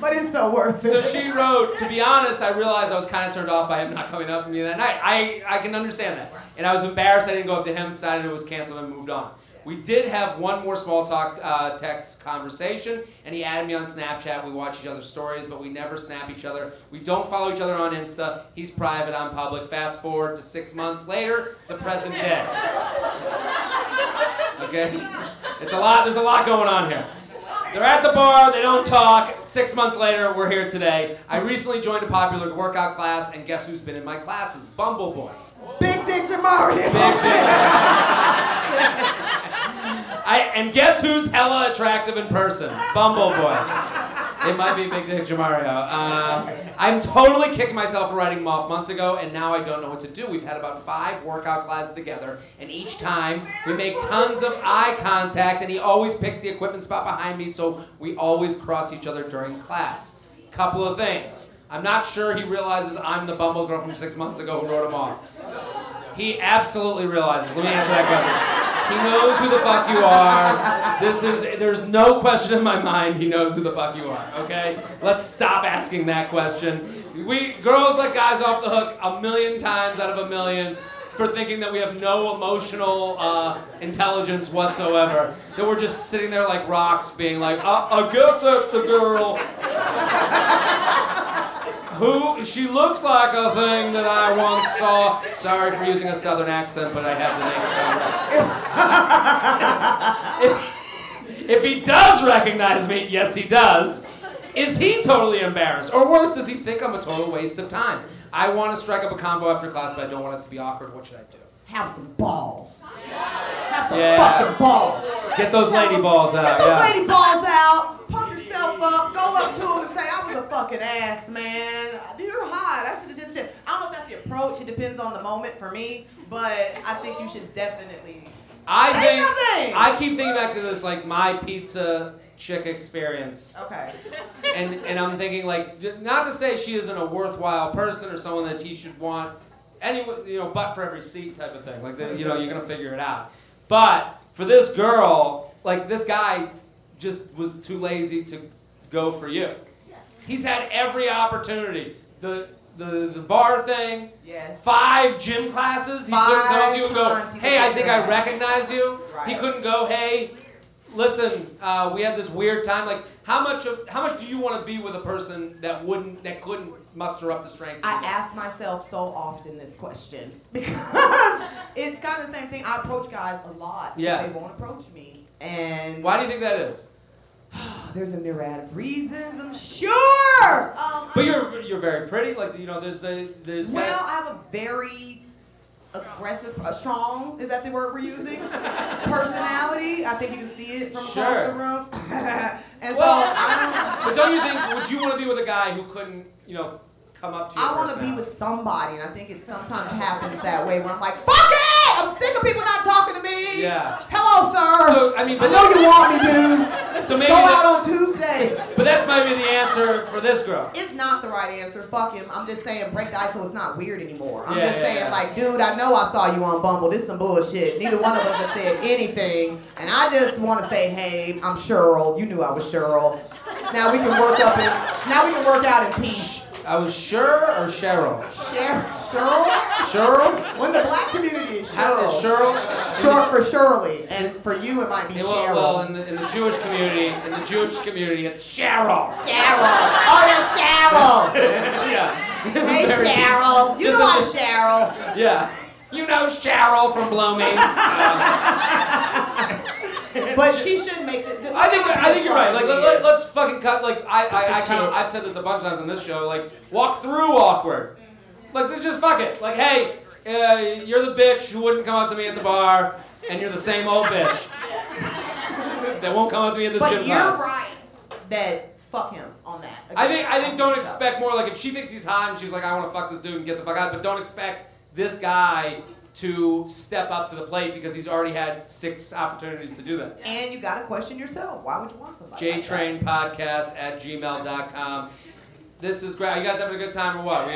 but it's so worth it. So she wrote, to be honest, I realized I was kind of turned off by him not coming up to me that night. I, I can understand that. And I was embarrassed I didn't go up to him, decided it was canceled, and moved on. We did have one more small talk uh, text conversation, and he added me on Snapchat. We watch each other's stories, but we never snap each other. We don't follow each other on Insta. He's private, I'm public. Fast forward to six months later, the present day. Okay? It's a lot. There's a lot going on here. They're at the bar, they don't talk. Six months later, we're here today. I recently joined a popular workout class, and guess who's been in my classes? Bumble Boy. Big Dick Jamario. Big Dick Jamario. I, and guess who's hella attractive in person? Bumble Boy. It might be Big Dick Jamario. Uh, I'm totally kicking myself for writing him off months ago, and now I don't know what to do. We've had about five workout classes together, and each time we make tons of eye contact, and he always picks the equipment spot behind me, so we always cross each other during class. Couple of things. I'm not sure he realizes I'm the Bumble girl from six months ago who wrote him off. He absolutely realizes. Let me answer that question. He knows who the fuck you are. This is, there's no question in my mind he knows who the fuck you are, okay? Let's stop asking that question. We, girls let guys off the hook a million times out of a million for thinking that we have no emotional uh, intelligence whatsoever. That we're just sitting there like rocks being like, I, I guess that's the girl. Who, she looks like a thing that I once saw. Sorry for using a southern accent, but I have to make it sound right. If, if he does recognize me, yes he does, is he totally embarrassed? Or worse, does he think I'm a total waste of time? I want to strike up a convo after class, but I don't want it to be awkward. What should I do? Have some balls. Have some yeah. fucking balls. Get those lady Have balls out. Get those yeah. lady balls out. Pump yourself up. Go up to him and say, I was a fucking ass, man. You're hot. I should have done shit. I don't know if that's the approach. It depends on the moment for me. But I think you should definitely I say think, something. I keep thinking back to this, like, my pizza chick experience. Okay. And, and I'm thinking, like, not to say she isn't a worthwhile person or someone that he should want any, you know, butt for every seat type of thing. Like, the, you know, you're going to figure it out. But for this girl, like, this guy just was too lazy to go for you. He's had every opportunity. The the, the bar thing, yes. five gym classes. He could couldn't come to you and go, hey, I think I recognize you. Right. He couldn't go, hey, listen, uh, we had this weird time. Like, how much of how much do you want to be with a person that wouldn't that couldn't muster up the strength? I ask myself so often this question because it's kind of the same thing. I approach guys a lot. Yeah. They won't approach me. And why do you think that is? There's a myriad of reasons, I'm sure. Um, but you're you're very pretty, like you know. There's a, there's. Well, guys. I have a very aggressive, uh, strong. Is that the word we're using? Personality. I think you can see it from sure. across the room. and well, so, I don't, but don't you think? Would you want to be with a guy who couldn't, you know, come up to you? I want to be with somebody, and I think it sometimes happens that way where I'm like, fuck it. I'm sick of people not talking to me. Yeah. Hello, sir. So, I mean, I know you want me, dude. So maybe go out on Tuesday. But that's maybe the answer for this girl. It's not the right answer. Fuck him. I'm just saying break the ice so it's not weird anymore. I'm yeah, just yeah, saying yeah. like, dude, I know I saw you on Bumble. This is some bullshit. Neither one of us have said anything. And I just want to say, hey, I'm Cheryl. You knew I was Cheryl. Now we can work up. In, now we can work out in peace. I was sure or Cheryl? Cheryl? Cheryl? Cheryl? When the black community is Cheryl. How is Cheryl? Short for Shirley, and for you it might be well, Cheryl. Well, in the, in the Jewish community, in the Jewish community, it's Cheryl. Cheryl. Oh, that's Cheryl. Yeah. Hey, Cheryl. You Just know I'm Cheryl. Yeah. You know Cheryl from Blooming's. Um, But she shouldn't make the, the I think I think you're right. Like let, let, let's fucking cut. Like I I, I kind of I've said this a bunch of times on this show. Like walk through awkward. Like just fuck it. Like hey, uh, you're the bitch who wouldn't come up to me at the bar, and you're the same old bitch that won't come up to me at this but gym class. But you're right that fuck him on that. Again, I think I think don't expect so. more. Like if she thinks he's hot and she's like I want to fuck this dude and get the fuck out, but don't expect this guy to step up to the plate because he's already had six opportunities to do that. And you gotta question yourself. Why would you want somebody? JTrain Podcast at gmail dot com. This is great. Are you guys having a good time or what? We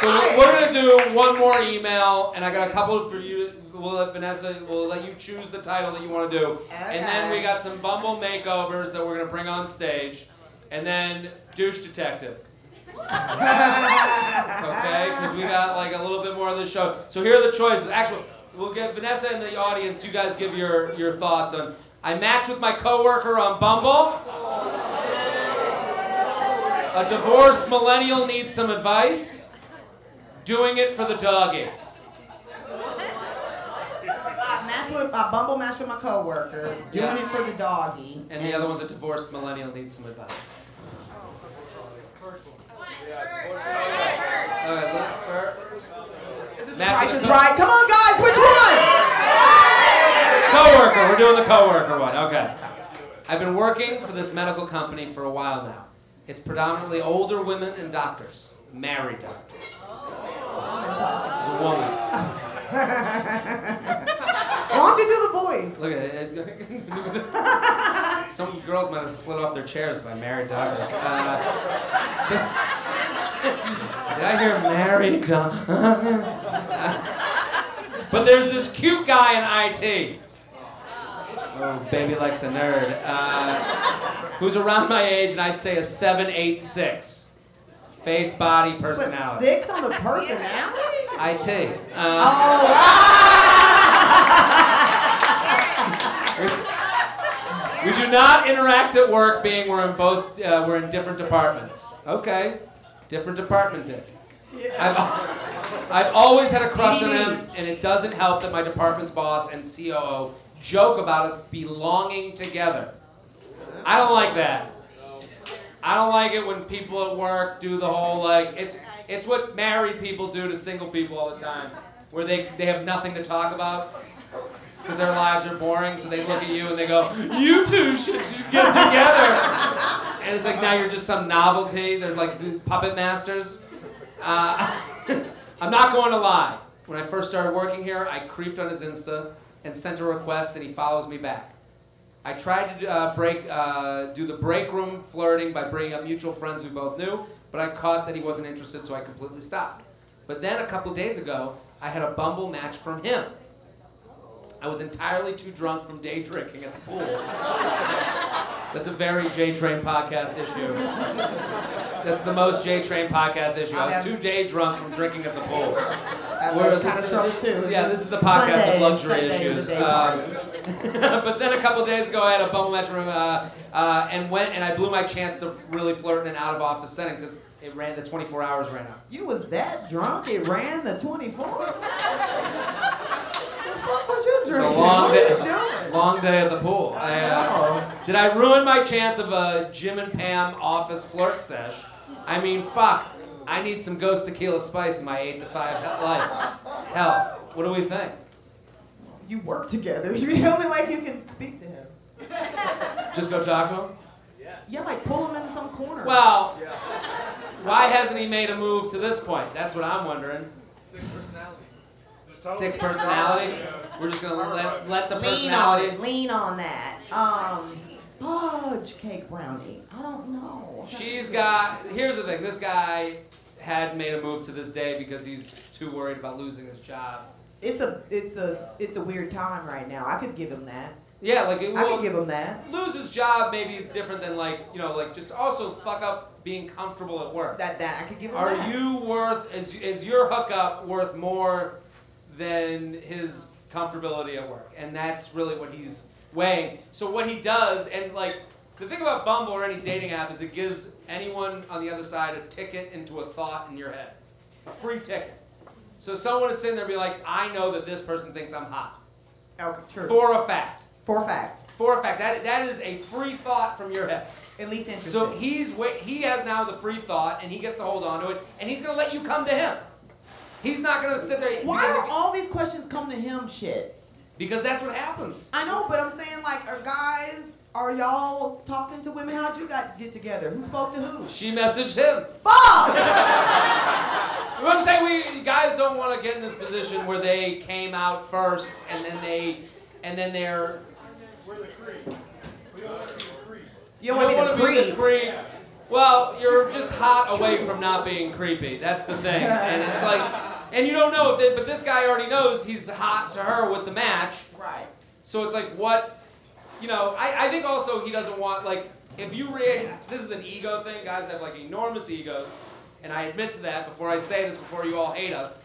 so we're gonna do one more email, and I got a couple for you. We'll let Vanessa. We'll let you choose the title that you want to do, okay. And then we got some Bumble makeovers that we're gonna bring on stage, and then Douche Detective. Okay, because we got like a little bit more of this show. So here are the choices. Actually, we'll get Vanessa and the audience. You guys give your, your thoughts on. I match with my coworker on Bumble. A divorced millennial needs some advice. Doing it for the doggy. I match with I Bumble match with my coworker. Doing yeah. it for the doggy. And, and the other one's a divorced millennial needs some advice. All right, look for... Match Price is Right. Come on, guys, which one? Coworker. We're doing the coworker one. Okay. I've been working for this medical company for a while now. It's predominantly older women and doctors. Married doctors. A woman. Why don't you do the voice? Look at it. Some girls might have slid off their chairs by married doctors. Uh, Did I hear married? But there's this cute guy in I T. Oh, baby likes a nerd. Uh, who's around my age, and I'd say a seven eight six. Face, body, personality. But six on the personality? I T. Uh, oh! we, we do not interact at work, being we're in both. Uh, we're in different departments. Okay. Different department dick. Yeah. I've, I've always had a crush on him, and it doesn't help that my department's boss and C O O joke about us belonging together. I don't like that. I don't like it when people at work do the whole, like, it's it's what married people do to single people all the time, where they, they have nothing to talk about because their lives are boring, so they look at you and they go, you two should get together. And it's like now you're just some novelty. They're like puppet masters. Uh, I'm not going to lie. When I first started working here, I creeped on his Insta and sent a request, and he follows me back. I tried to uh, break, uh, do the break room flirting by bringing up mutual friends we both knew, but I caught that he wasn't interested, so I completely stopped. But then a couple days ago, I had a Bumble match from him. I was entirely too drunk from day drinking at the pool. That's a very JTrain Podcast issue. That's the most JTrain Podcast issue. I was too day drunk from drinking at the pool. We're kind of drunk too. Yeah, this is the podcast Sunday, of luxury Sunday issues. Uh, but then a couple days ago, I had a Bumble match room uh, uh, and went and I blew my chance to really flirt in an out of office setting because it ran the twenty-four hours ran out. You was that drunk? It ran the twenty-four. What the fuck was you drinking? It's a long day. What are you doing? Long day at the pool. I, uh, did I ruin my chance of a Jim and Pam office flirt sesh? I mean, fuck. I need some ghost tequila spice in my eight to five life. Hell, what do we think? You work together. You're the only way you can speak to him. Just go talk to him? Yes. Yeah, like pull him into some corner. Well, yeah. Why hasn't he made a move to this point? That's what I'm wondering. Sick personality. Six personality. We're just gonna let let the personality lean on, lean on that. Um, fudge cake brownie. I don't know. She's got. Here's the thing. This guy had made a move to this day because he's too worried about losing his job. It's a it's a it's a weird time right now. I could give him that. Yeah, like it, well, I could give him that. Lose his job, maybe it's different than like you know, like just also fuck up being comfortable at work. That that I could give him. Are that. you worth is is your hookup worth more than his comfortability at work? And that's really what he's weighing. So what he does, and like the thing about Bumble or any dating app is it gives anyone on the other side a ticket into a thought in your head, a free ticket. So someone is sitting there and be like, I know that this person thinks I'm hot. Okay, true. For a fact. For a fact. For a fact. That that is a free thought from your head. At least interesting. So he's he has now the free thought, and he gets to hold on to it, and he's gonna let you come to him. He's not gonna sit there. Why are all these questions come to him shits? Because that's what happens. I know, but I'm saying like, are guys, are y'all talking to women? How'd you guys get together? Who spoke to who? She messaged him. Fuck! You know what I'm saying? We guys don't want to get in this position where they came out first, and then they, and then they're. We're the creep. We don't want to be the creep. You don't want to be the creep. Well, you're just hot away from not being creepy. That's the thing. And it's like, and you don't know if they, but this guy already knows he's hot to her with the match. Right. So it's like what, you know? I, I think also he doesn't want like if you re. This is an ego thing. Guys have like enormous egos, and I admit to that before I say this before you all hate us,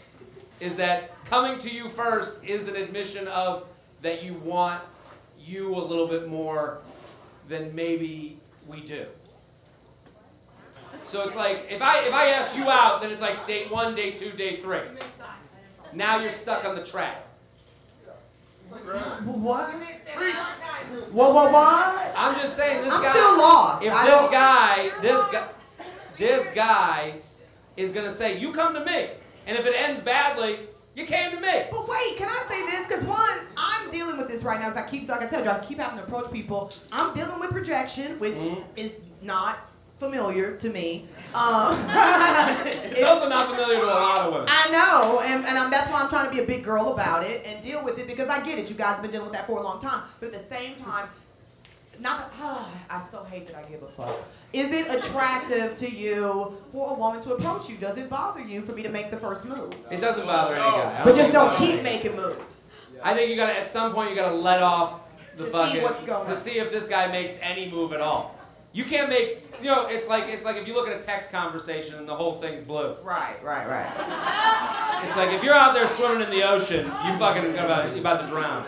is that coming to you first is an admission of that you want you a little bit more than maybe we do. So it's like, if I if I ask you out, then it's like day one, day two, day three. Now you're stuck on the track. What? What, what, what? I'm just saying, this I'm guy... I'm still lost. If I this don't... guy, this guy, this guy is going to say, you come to me. And if it ends badly, you came to me. But wait, can I say this? Because one, I'm dealing with this right now. Because I keep, like I told you, I keep having to approach people. I'm dealing with rejection, which mm-hmm. is not... familiar to me. Um, Those are not familiar to a lot of women. I know, and, and I'm, that's why I'm trying to be a big girl about it and deal with it because I get it. You guys have been dealing with that for a long time. But at the same time, not that, oh, I so hate that I give a fuck. Is it attractive to you for a woman to approach you? Does it bother you for me to make the first move? It doesn't bother any guy. But just don't keep making moves. I think you gotta, at some point, you gotta let off the fucking to see if this guy makes any move at all. You can't make, you know, it's like it's like if you look at a text conversation and the whole thing's blue. Right, right, right. It's like if you're out there swimming in the ocean, you fucking about you're about to drown.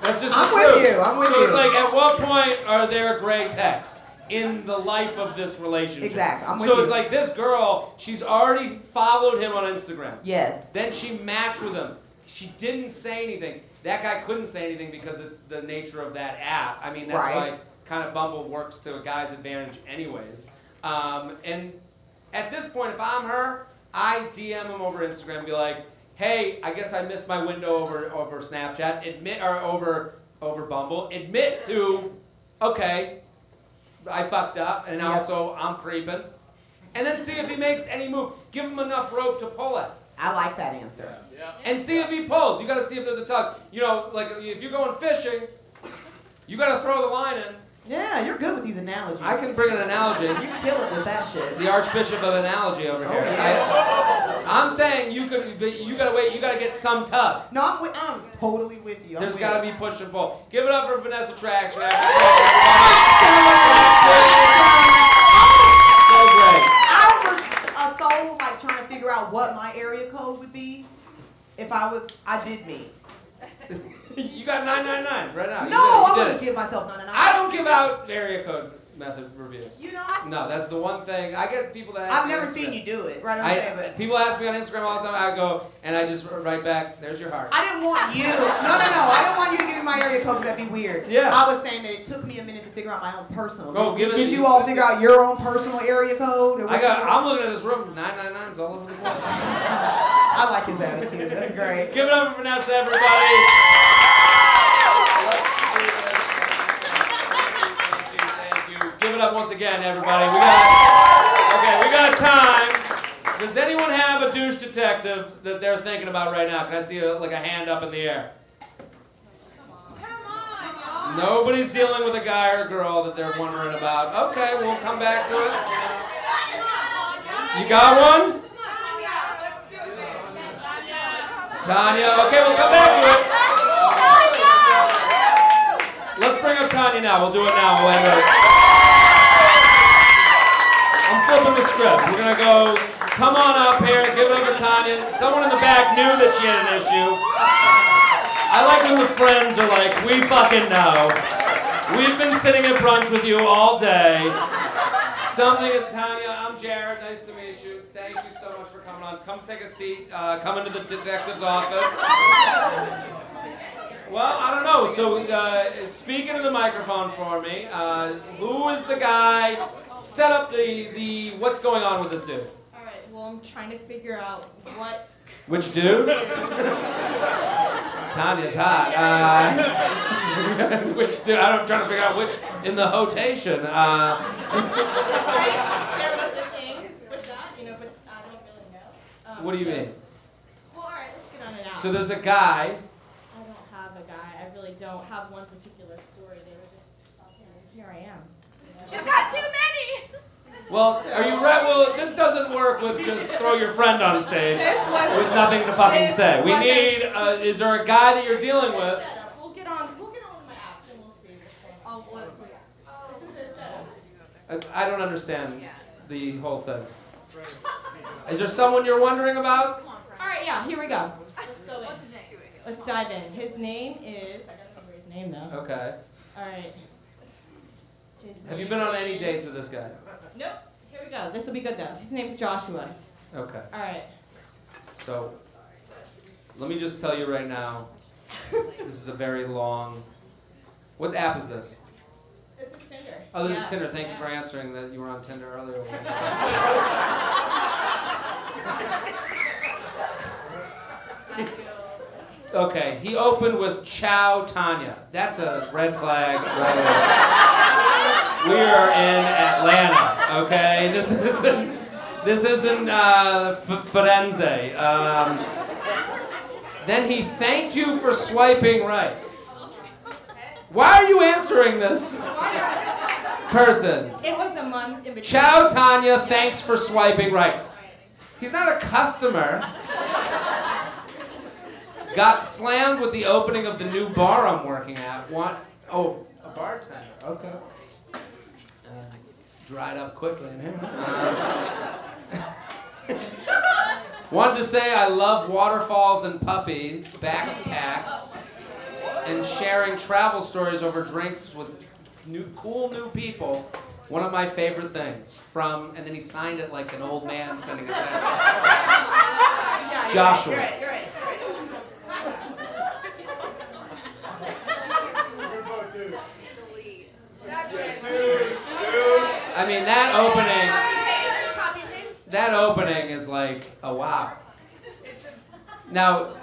That's just the I'm truth. with you. I'm with so you. So it's like, at what point are there gray texts in the life of this relationship? Exactly. I'm with so you. So it's like this girl, she's already followed him on Instagram. Yes. Then she matched with him. She didn't say anything. That guy couldn't say anything because it's the nature of that app. I mean, that's right. why kind of Bumble works to a guy's advantage anyways. Um, and at this point, if I'm her, I D M him over Instagram and be like, hey, I guess I missed my window over, over Snapchat. Admit, or over, over Bumble. Admit to, okay, I fucked up, and yep. also I'm creeping. And then see if he makes any move. Give him enough rope to pull at. I like that answer. Yeah. And see if he pulls. You got to see if there's a tug. You know, like if you're going fishing, you got to throw the line in. Yeah, you're good with these analogies. I can bring an analogy. You kill it with that shit. The Archbishop of analogy over oh, here. Yeah. I, I'm saying you could, you got to wait. You got to get some tug. No, I'm, with, I'm totally with you. I'm there's got to be push and pull. Give it up for Vanessa Fraction. So great. So, like, trying to figure out what my area code would be if I was, I did me. You got nine nine nine right now. No, I wouldn't give myself nine nine nine. I don't give out area code method reviews. You know? I, no, that's the one thing. I get people that I've never seen you do it. Right, I'm I, saying, but people ask me on Instagram all the time. I go, and I just write back, there's your heart. I didn't want you. No, no, no. I didn't want you to give me my area code because that'd be weird. Yeah. I was saying that it took me a minute to figure out my own personal. Oh, did, give it, did you all figure out your own personal area code? Or I got, I'm looking at this room. nine nine nine's all over the place. I like his attitude. That's great. Give it up for Vanessa, everybody. Give it up once again, everybody. We got okay. We got time. Does anyone have a douche detective that they're thinking about right now? Can I see a, like a hand up in the air? Come on. Come on. Nobody's dealing with a guy or girl that they're wondering about. Okay, we'll come back to it. You got one? Tanya, okay, we'll come back to it. Tanya! Let's bring up Tanya now. We'll do it now. We'll end it. I'm flipping the script. We're gonna go. Come on up here. Give it up to Tanya. Someone in the back knew that she had an issue. I like when the friends are like, we fucking know. We've been sitting at brunch with you all day. Something is Tanya. I'm Jared. Nice to meet you. Thank you so much for coming on. Come take a seat. Uh, come into the detective's office. Well, I don't know. So, uh, speak into the microphone for me. Uh, who is the guy? Set up the the what's going on with this dude. All right. Well, I'm trying to figure out what. Which dude? Tanya's hot. Uh, which dude? I'm trying to figure out which in the hotation. Uh, What do you mean? Well, all right, let's get on it now. So there's a guy. I don't have a guy. I really don't have one particular story. They were just talking, and here I am. She's got too many! Well, are you right? Well, this doesn't work with just throw your friend on stage with nothing to fucking say. We need, uh, is there a guy that you're dealing with? We'll get on, we'll get on with my apps and we'll see. Oh, what? This is the setup. I don't understand the whole thing. Is there someone you're wondering about? All right, yeah, here we go. Let's go in. What's his name? Let's dive in. His name is, I don't remember his name though. Okay. All right. His Have you been on any dates with this guy? Nope. Here we go. This will be good though. His name's Joshua. Okay. All right. So, let me just tell you right now, this is a very long, what app is this? This is Tinder. Oh, this yeah. is Tinder. Thank yeah. you for answering that. You were on Tinder earlier. Okay, he opened with Ciao Tanya. That's a red flag. Right? We are in Atlanta. Okay, this isn't this isn't uh, f- Firenze. Um, then he thanked you for swiping right. Why are you answering this person? It was a month in between. Ciao, Tanya. Thanks for swiping right. He's not a customer. Got slammed with the opening of the new bar I'm working at. Want, oh, a bartender. Okay. Uh, dried up quickly in here. Uh, wanted to say I love waterfalls and puppy backpacks. And sharing travel stories over drinks with new, cool new people, one of my favorite things. From, and then he signed it like an old man sending a text. Yeah, Joshua. You're right, you're right, you're right. I mean, that opening, that opening is like, oh wow. Now,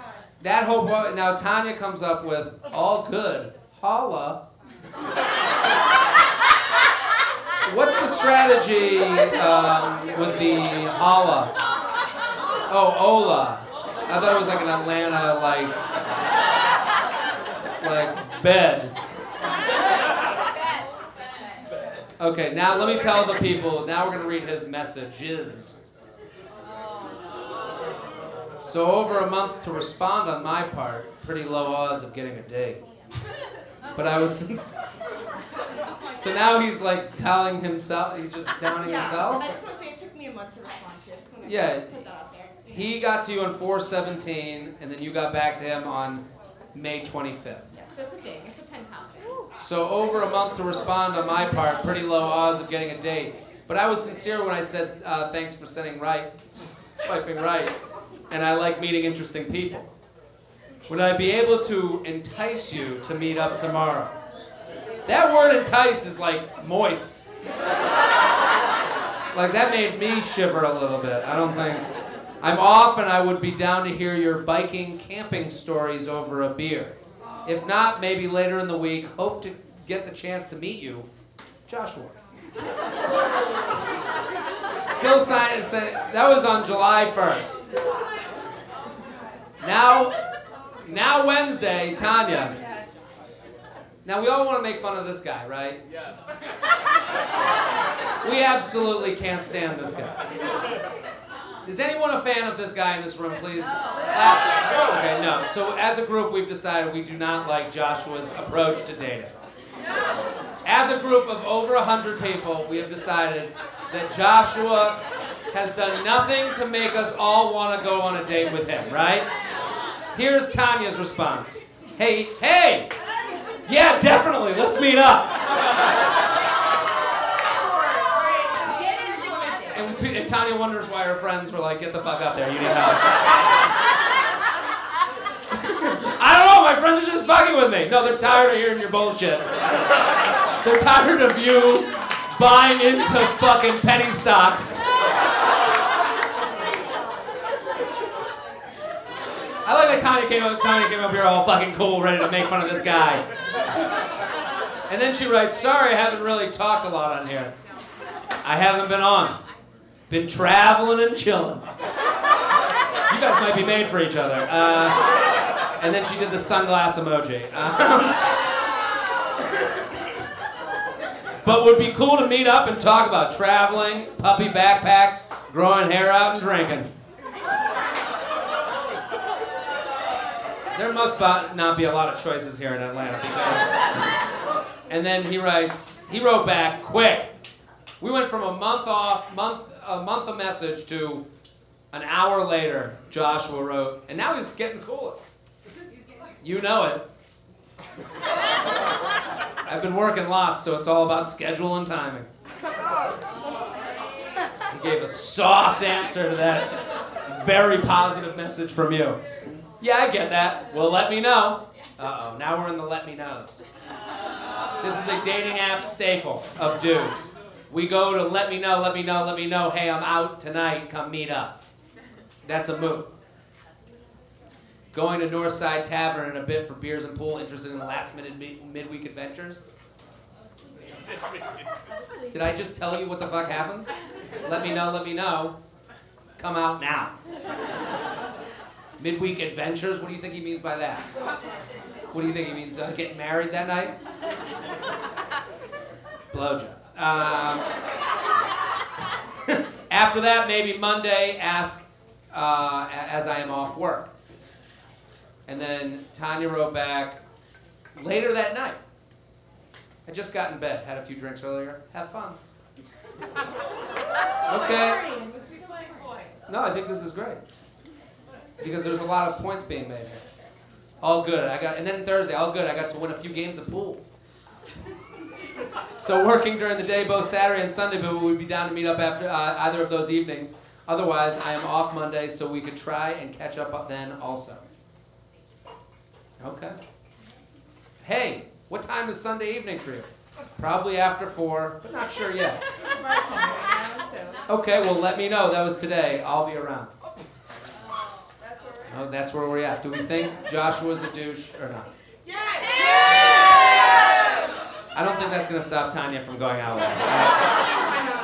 That whole boy, now Tanya comes up with, all good, holla. What's the strategy um, with the holla? Oh, Ola. I thought it was like an Atlanta, like, like bed. Okay, now let me tell the people, now we're gonna read his messages. So over a month to respond on my part, pretty low odds of getting a date. But I was since... So now he's like telling himself, he's just downing yeah, himself? I just want to say it took me a month to respond to it. I just yeah, put that out there. He got to you on four seventeen, and then you got back to him on May twenty-fifth. Yeah, so it's a date, it's a pen pal thing. So over a month to respond on my part, pretty low odds of getting a date. But I was sincere when I said uh, thanks for sending right, swiping right. And I like meeting interesting people. Would I be able to entice you to meet up tomorrow? That word entice is like moist. Like that made me shiver a little bit. I don't think. I'm off and I would be down to hear your biking, camping stories over a beer. If not, maybe later in the week, hope to get the chance to meet you, Joshua. still science. That was on July first. Now, now Wednesday, Tanya. Now we all want to make fun of this guy, right? Yes. We absolutely can't stand this guy. Is anyone a fan of this guy in this room, please? Clap. Okay, no. So as a group, we've decided we do not like Joshua's approach to dating. As a group of over one hundred people, we have decided that Joshua has done nothing to make us all want to go on a date with him, right? Here's Tanya's response. Hey, hey! Yeah, definitely, let's meet up. And, and Tanya wonders why her friends were like, get the fuck up there, you need help. I don't know, my friends are just fucking with me. No, they're tired of hearing your bullshit. They're tired of you buying into fucking penny stocks. I like that Tanya came up, Tanya came up here all fucking cool, ready to make fun of this guy. And then she writes, sorry, I haven't really talked a lot on here. I haven't been on. Been traveling and chilling. You guys might be made for each other. Uh... And then she did the sunglass emoji. Um, but would be cool to meet up and talk about traveling, puppy backpacks, growing hair out, and drinking. There must not be a lot of choices here in Atlanta. Because... And then he writes, he wrote back quick. We went from a month off, month a month of message to an hour later. Joshua wrote, and now he's getting cooler. You know it. I've been working lots, so it's all about schedule and timing. He gave a soft answer to that very positive message from you. Yeah, I get that. Well, let me know. Uh-oh, now we're in the let me knows. This is a dating app staple of dudes. We go to let me know, let me know, let me know, hey, I'm out tonight, come meet up. That's a move. Going to Northside Tavern in a bit for beers and pool, interested in last-minute mid midweek adventures? Did I just tell you what the fuck happens? Let me know, let me know. Come out now. Midweek adventures? What do you think he means by that? What do you think he means? Uh, getting married that night? Blowjob. Um, after that, maybe Monday, ask uh, as I am off work. And then Tanya wrote back later that night. I just got in bed, had a few drinks earlier. Have fun. Okay. No, I think this is great. Because there's a lot of points being made here. All good. I got and then Thursday, all good. I got to win a few games of pool. So working during the day, both Saturday and Sunday, but we'd be down to meet up after uh, either of those evenings. Otherwise, I am off Monday, so we could try and catch up then also. Okay. Hey, what time is Sunday evening for you? Probably after four, but not sure yet. Okay, well, let me know. That was today. I'll be around. Oh, that's where we're at. Do we think Joshua's a douche or not? Yes! I don't think that's going to stop Tanya from going out with him.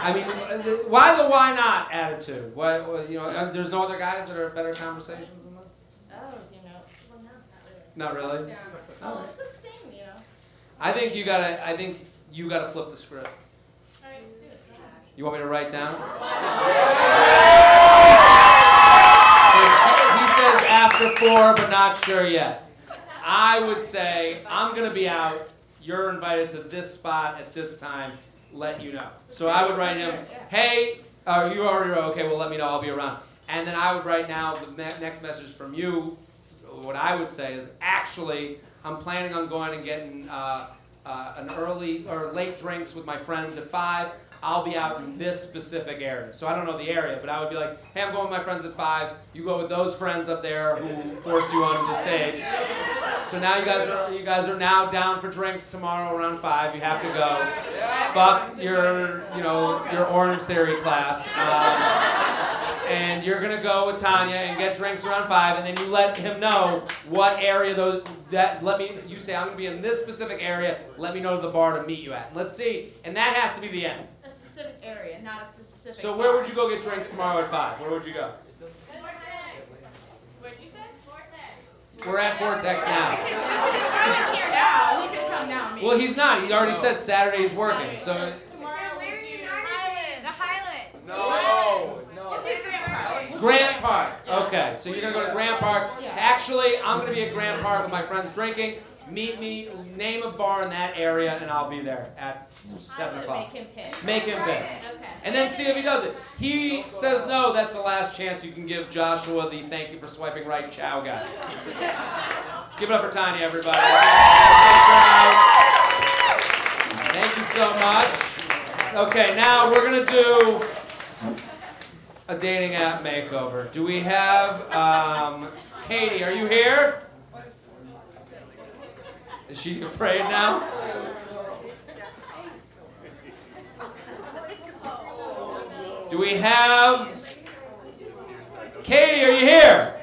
I mean, why the why not attitude? Why, you know, there's no other guys that are better conversations than that? Oh, yeah. Not really. Yeah. Oh, it's the same, you know. I think you gotta. I think you gotta flip the script. All right, let's do it. You want me to write down? So she, he says after four, but not sure yet. I would say I'm gonna be out. You're invited to this spot at this time. Let you know. So I would write him, hey, uh, you already wrote, okay. Well, let me know. I'll be around. And then I would write now the me next message from you. What I would say is, actually, I'm planning on going and getting uh, uh, an early or late drinks with my friends at five. I'll be out in this specific area. So I don't know the area, but I would be like, hey, I'm going with my friends at five. You go with those friends up there who forced you onto the stage. So now you guys are, you guys are now down for drinks tomorrow around five. You have to go. Fuck your, you know, your Orange Theory class. Um, And you're gonna go with Tanya and get drinks around five, and then you let him know what area those that let me you say I'm gonna be in this specific area. Let me know the bar to meet you at. Let's see, and that has to be the end. A specific area, not a specific. specific. So where would you go get drinks tomorrow at five? Where would you go? What'd you say? Vortex. We're at Vortex now. We can come here now. We can come now. Well, he's not. He already said Saturday he's working. So tomorrow we'll do Highland. The Highland. No. No. We'll do Grand Park. Grand Park. Okay. So you're gonna go to Grand Park. Actually, I'm gonna be at Grand Park with my friends drinking. Meet me, name a bar in that area, and I'll be there at seven o'clock. Make him pick. Make him pick. Okay. And then see if he does it. He says no, that's the last chance you can give Joshua the thank you for swiping right chow guy. Give it up for Tanya, everybody. Thank you so much. Okay, now we're going to do a dating app makeover. Do we have um, Katie? Are you here? Is she afraid now? Do we have... Katie, are you here?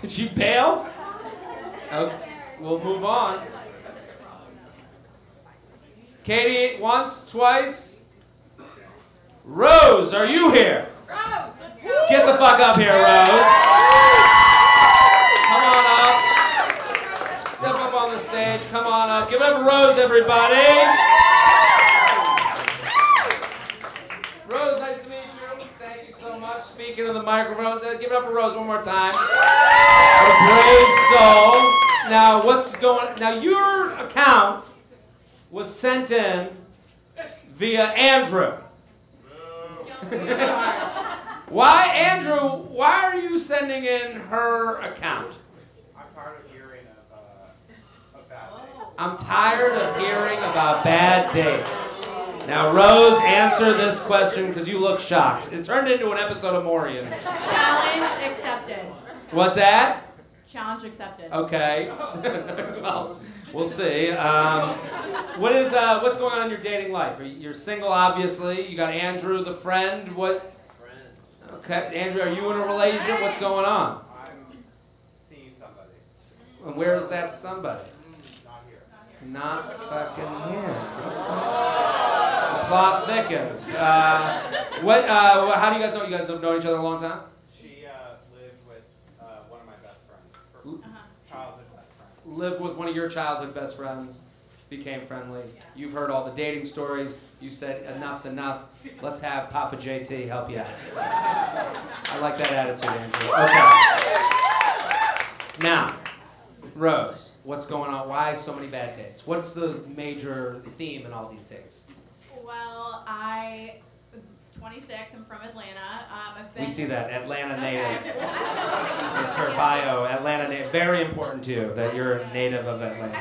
Did she bail? Okay, we'll move on. Katie, once, twice. Rose, are you here? Get the fuck up here, Rose. Step up on the stage, come on up. Give it up Rose, everybody. Rose, nice to meet you. Thank you so much. Speaking of the microphone, give it up for Rose one more time. A brave soul. Now, what's going? Now, your account was sent in via Andrew. Why, Andrew? Why are you sending in her account? I'm tired of hearing about bad dates. Now, Rose, answer this question because you look shocked. It turned into an episode of Morian. Challenge accepted. What's that? Challenge accepted. Okay. Well, we'll see. Um, what is uh, what's going on in your dating life? You're single, obviously. You got Andrew, the friend. What? Friend. Okay, Andrew, are you in a relationship? What's going on? I'm seeing somebody. And where is that somebody? Not fucking here. The plot thickens. Uh, what? Uh, how do you guys know? You guys have known each other a long time? She uh, lived with uh, one of my best friends. Her childhood best friend. Lived with one of your childhood best friends. Became friendly. You've heard all the dating stories. You said enough's enough. Let's have Papa J T help you out. I like that attitude, Andrew. Okay. Now, Rose, what's going on? Why so many bad dates? What's the major theme in all these dates? Well, I, twenty-six, I'm from Atlanta. Um, I've been we see that, Atlanta okay. native. It's her bio, Atlanta native. Very important to you that you're a native of Atlanta.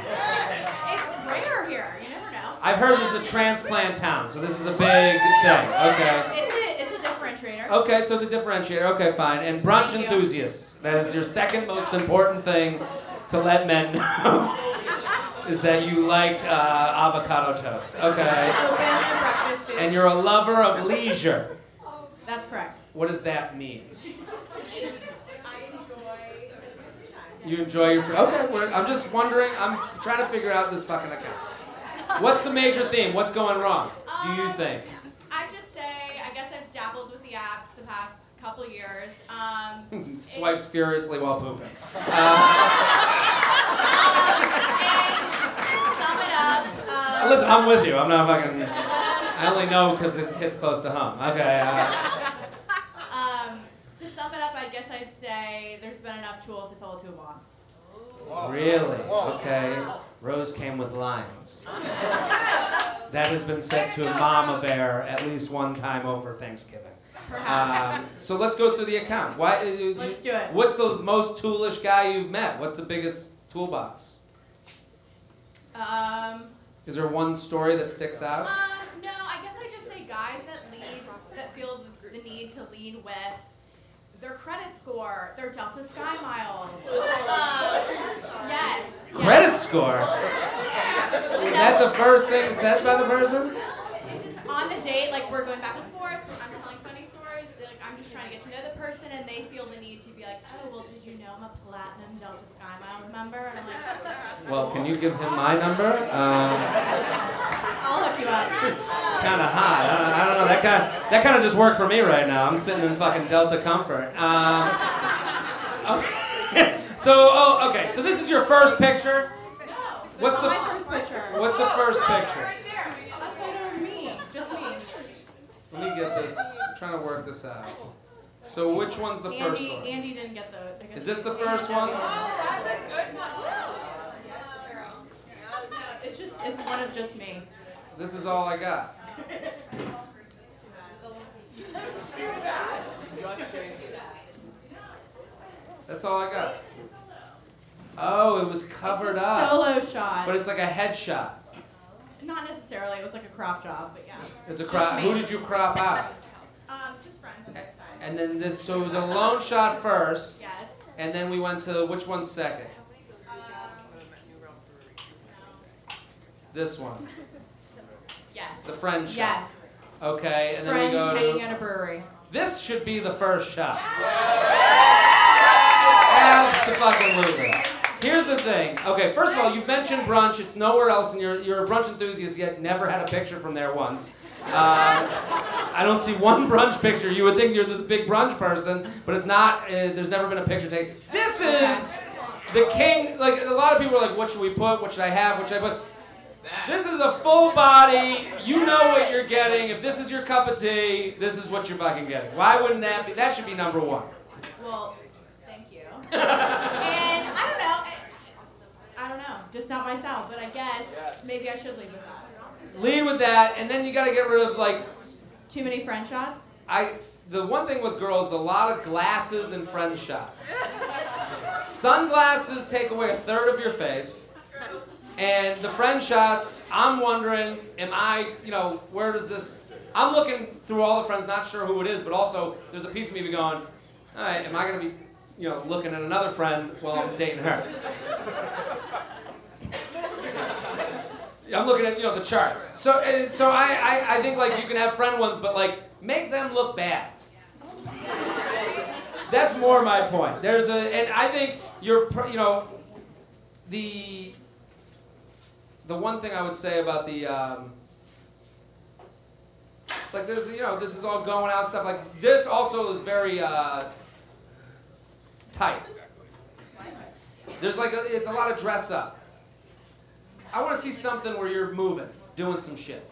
It's rare here, you never know. I've heard this is a transplant town, so this is a big thing, okay. It's a, it's a differentiator. Okay, so it's a differentiator, okay, fine. And brunch Thank enthusiasts, you. That is your second most important thing to let men know is that you like uh, avocado toast. Okay. And you're a lover of leisure. That's correct. What does that mean? I enjoy. You enjoy your free okay. We're, I'm just wondering. I'm trying to figure out this fucking account. What's the major theme? What's going wrong? Do you think? Um, I just say. I guess I've dabbled with the apps the past couple years. Um, Swipes furiously while pooping. Uh, Listen, I'm with you. I'm not fucking. I only know because it hits close to home. Okay. Uh. Um, to sum it up, I guess I'd say there's been enough tools to fill a toolbox. Whoa. Really? Whoa. Okay. Rose came with lines. That has been said to a mama bear at least one time over Thanksgiving. Perhaps. Um, so let's go through the account. Why? You, let's do it. What's the most toolish guy you've met? What's the biggest toolbox? Um. Is there one story that sticks out? Um, no, I guess I just say guys that lead, that feel the need to lead with their credit score, their Delta Sky Miles. Um, yes. Credit yes. score? Yeah. That's a first thing said by the person? It's just on the date, like we're going back and forth, I'm telling funny stories, like I'm just trying to get to know the person, and they feel the need to be like, oh, well, did you know I'm a platinum Delta Sky Miles member? And I'm like, well, can you give him my number? Um, I'll hook you up. It's kind of hot. I don't, I don't know. That kind of that kind of just worked for me right now. I'm sitting in fucking Delta comfort. Um, okay. So, oh, okay. So this is your first picture. No. What's the my first picture? What's the first picture? Let me get this. I'm trying to work this out. So which one's the Andy, first one? Andy didn't get the... Is this the first one? Oh, that's a good one. Oh, yes, girl. No, no, it's just, it's one of just me. This is all I got. That's all I got. Oh, it was covered up. Solo shot. But it's like a headshot. Not necessarily. It was like a crop job, but yeah. It's a crop. Who did you crop out? um, just friends. And, and then this, so it was a lone shot first. Yes. And then we went to which one's second? Um, this one. Yes. The friend shot. Yes. Okay, and friends then we go hanging to, at a brewery. This should be the first shot. Yes. Absolutely. Here's the thing. Okay, first of all, you've mentioned brunch. It's nowhere else, and you're you're a brunch enthusiast, yet never had a picture from there once. Uh, I don't see one brunch picture. You would think you're this big brunch person, but it's not. Uh, there's never been a picture taken. This is the king. Like, a lot of people are like, what should we put? What should I have? What should I put? This is a full body. You know what you're getting. If this is your cup of tea, this is what you're fucking getting. Why wouldn't that be? That should be number one. Well, thank you. And I don't know. I don't know, just not myself, but I guess yes. maybe I should leave with that. Leave with that, and then you gotta get rid of, like... Too many friend shots? I, the one thing with girls, a lot of glasses and friend shots. Sunglasses take away a third of your face, and the friend shots, I'm wondering, am I, you know, where does this... I'm looking through all the friends, not sure who it is, but also there's a piece of me going, all right, am I gonna be... you know, looking at another friend while I'm dating her. I'm looking at, you know, the charts. So uh, so I, I, I think, like, you can have friend ones, but, like, make them look bad. That's more my point. There's a, and I think you're, you know, the, the one thing I would say about the, um, like, there's, you know, this is all going out stuff. Like, this also is very, uh, tight. There's like a, it's a lot of dress up. I want to see something where you're moving, doing some shit.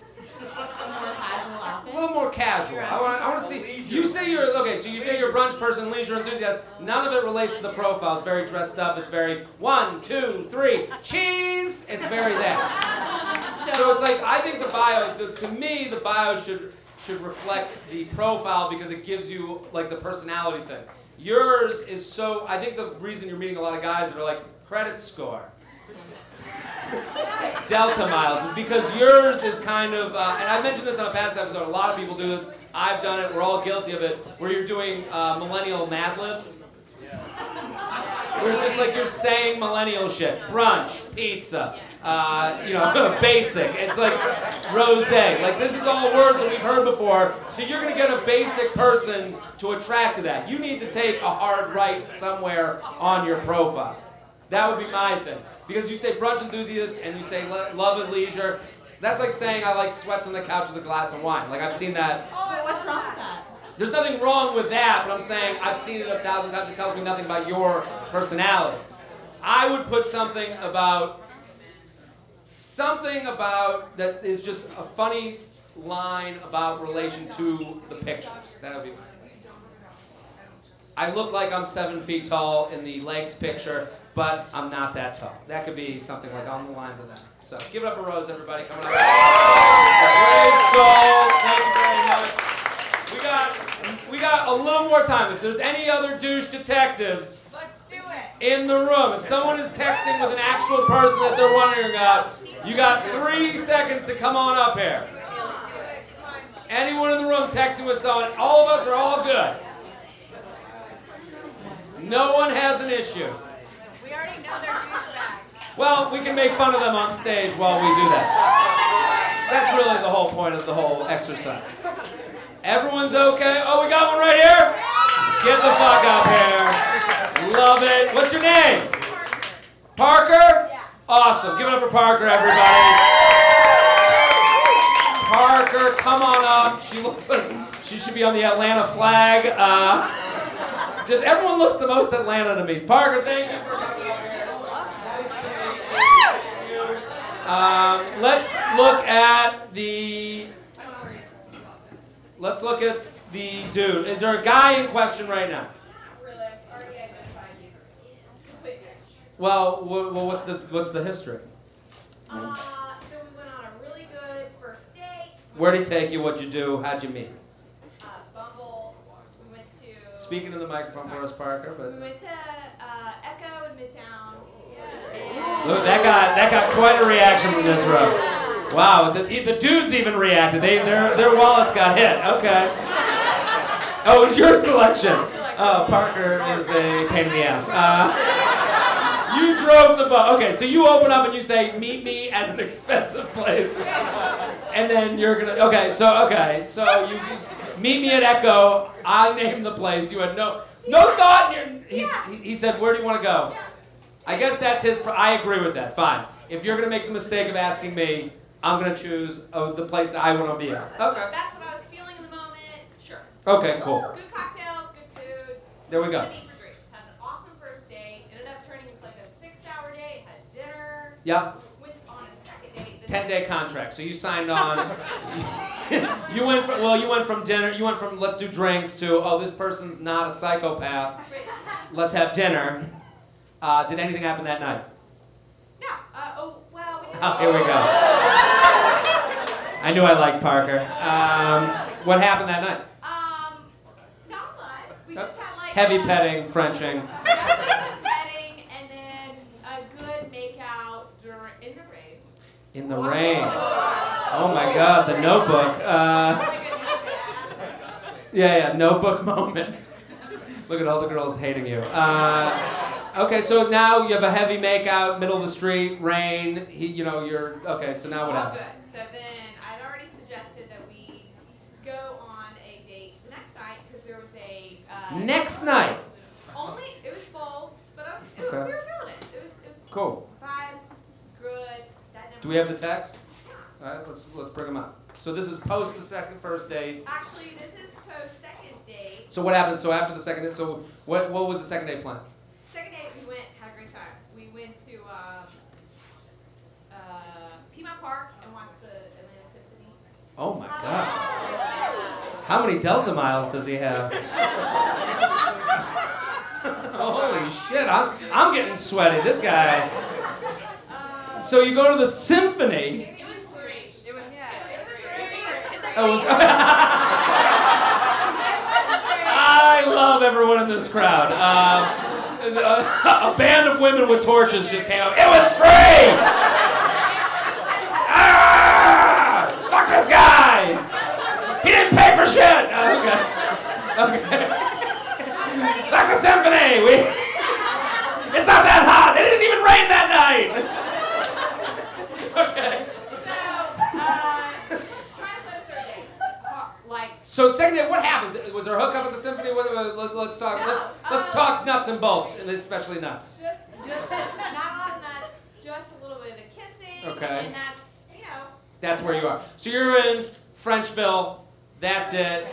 A more casual outfit. A little more casual. I want, I want to see. You say you're okay. So you say you're a brunch person, leisure enthusiast. None of it relates to the profile. It's very dressed up. It's very one, two, three, cheese. It's very that. So it's like, I think the bio. The, to me, the bio should should reflect the profile because it gives you like the personality thing. Yours is so, I think the reason you're meeting a lot of guys that are like, credit score, Delta Miles, is because yours is kind of, uh, and I've mentioned this on a past episode, a lot of people do this, I've done it, we're all guilty of it, where you're doing uh, millennial Mad Libs. Where it's just like you're saying millennial shit, brunch, pizza, uh, you know, basic, it's like rosé, like this is all words that we've heard before, so you're going to get a basic person to attract to that. You need to take a hard right somewhere on your profile. That would be my thing. Because you say brunch enthusiast and you say le- love and leisure, that's like saying I like sweats on the couch with a glass of wine. Like I've seen that. Oh, what's wrong with that? There's nothing wrong with that, but I'm saying I've seen it a thousand times. It tells me nothing about your personality. I would put something about, something about that is just a funny line about relation to the pictures. That would be mine. I look like I'm seven feet tall in the legs picture, but I'm not that tall. That could be something like on the lines of that. So give it up a rose, everybody. Coming up. Brave soul. Thank you very much. We got, we got a little more time. If there's any other douche detectives Let's do it. in the room, if someone is texting with an actual person that they're wondering about, you got three seconds to come on up here. Anyone in the room texting with someone, all of us are all good. No one has an issue. We already know they're douchebags. Well, we can make fun of them on stage while we do that. That's really the whole point of the whole exercise. Everyone's okay. Oh, we got Get the fuck up here. Love it. What's your name? Parker. Parker? Yeah. Awesome. Give it up for Parker, everybody. Parker, come on up. She looks like she should be on the Atlanta flag. Uh, just everyone looks the most Atlanta to me. Parker, thank you for coming up here. Um, let's look at the... Let's look at the dude. Is there a guy in question right now? Well, well, what's the what's the history? Uh, so we went on a really good first date. Where did he take you? What'd you do? How'd you meet? Uh, Bumble. We went to. Speaking in the microphone for us, Parker. But we went to uh, Echo in Midtown. Yeah. Look, that got that got quite a reaction from this row. Wow, the, the dudes even reacted. They their their wallets got hit. Okay. Oh, it was your selection. Oh, Parker is a pain in the ass. Uh, you drove the boat. Okay, so you open up and you say, "Meet me at an expensive place," and then you're gonna. Okay, so okay, so you meet me at Echo. I name the place. You had no no thought. In your, he he said, "Where do you want to go?" I guess that's his. Pro- I agree with that. Fine. If you're gonna make the mistake of asking me. I'm going to choose uh, the place that I want to be at. Okay. That's what I was feeling in the moment. Sure. Okay, cool. Good cocktails, good food. There we go. Had an awesome first date. Ended up turning into like a six-hour date. Had dinner. Yep. Went on a second date. Ten-day contract. So you signed on. you went from well, you went from dinner. You went from let's do drinks to oh, this person's not a psychopath. Let's have dinner. Uh, did anything happen that night? No. Uh, oh. Oh, here we go. I knew I liked Parker. Um, what happened that night? Um, not a lot. We just had like heavy petting, Frenching. Uh, yeah, some petting, and then a good makeout during in the rain. In the Walking rain. Oh my God, the Notebook. Uh, yeah, yeah, Notebook moment. Look at all the girls hating you. Uh, Okay, so now you have a heavy makeout, middle of the street, rain. He, you know, you're okay. So now what happened? All good. So then I'd already suggested that we go on a date the next night because there was a uh, next night. Only it was bold, but I was, it, okay. we were feeling it. It was, it was cool. Vibe, good. That Do we have the text? Yeah. All right, let's let's bring them up. So this is post the second first date. Actually, this is post second date. So what happened? So after the second date, so what what was the second date plan? Second day we went, had a great time. We went to um, uh, Piedmont Park and watched the Atlanta Symphony. Oh my uh, God! How many Delta miles does he have? Holy shit! I'm I'm getting sweaty. This guy. Um, so you go to the symphony. It was great. It was yeah. It was great. It was. I love everyone in this crowd. Um, A, a band of women with torches just came out. It was free! Ah! Fuck this guy! He didn't pay for shit! Oh, okay. Okay. Fuck the symphony! We... It's not that hot! It didn't even rain that night! Okay. So, uh, try to go third day. Like... So, second day, what happens? Was there a hookup at the symphony? What, what, let's talk. No. Let's let's uh, talk nuts and bolts, and especially nuts. Just, just not a lot of nuts. Just a little bit of kissing. Okay. And that's you know. That's where you are. So you're in Frenchville. That's it. That's it.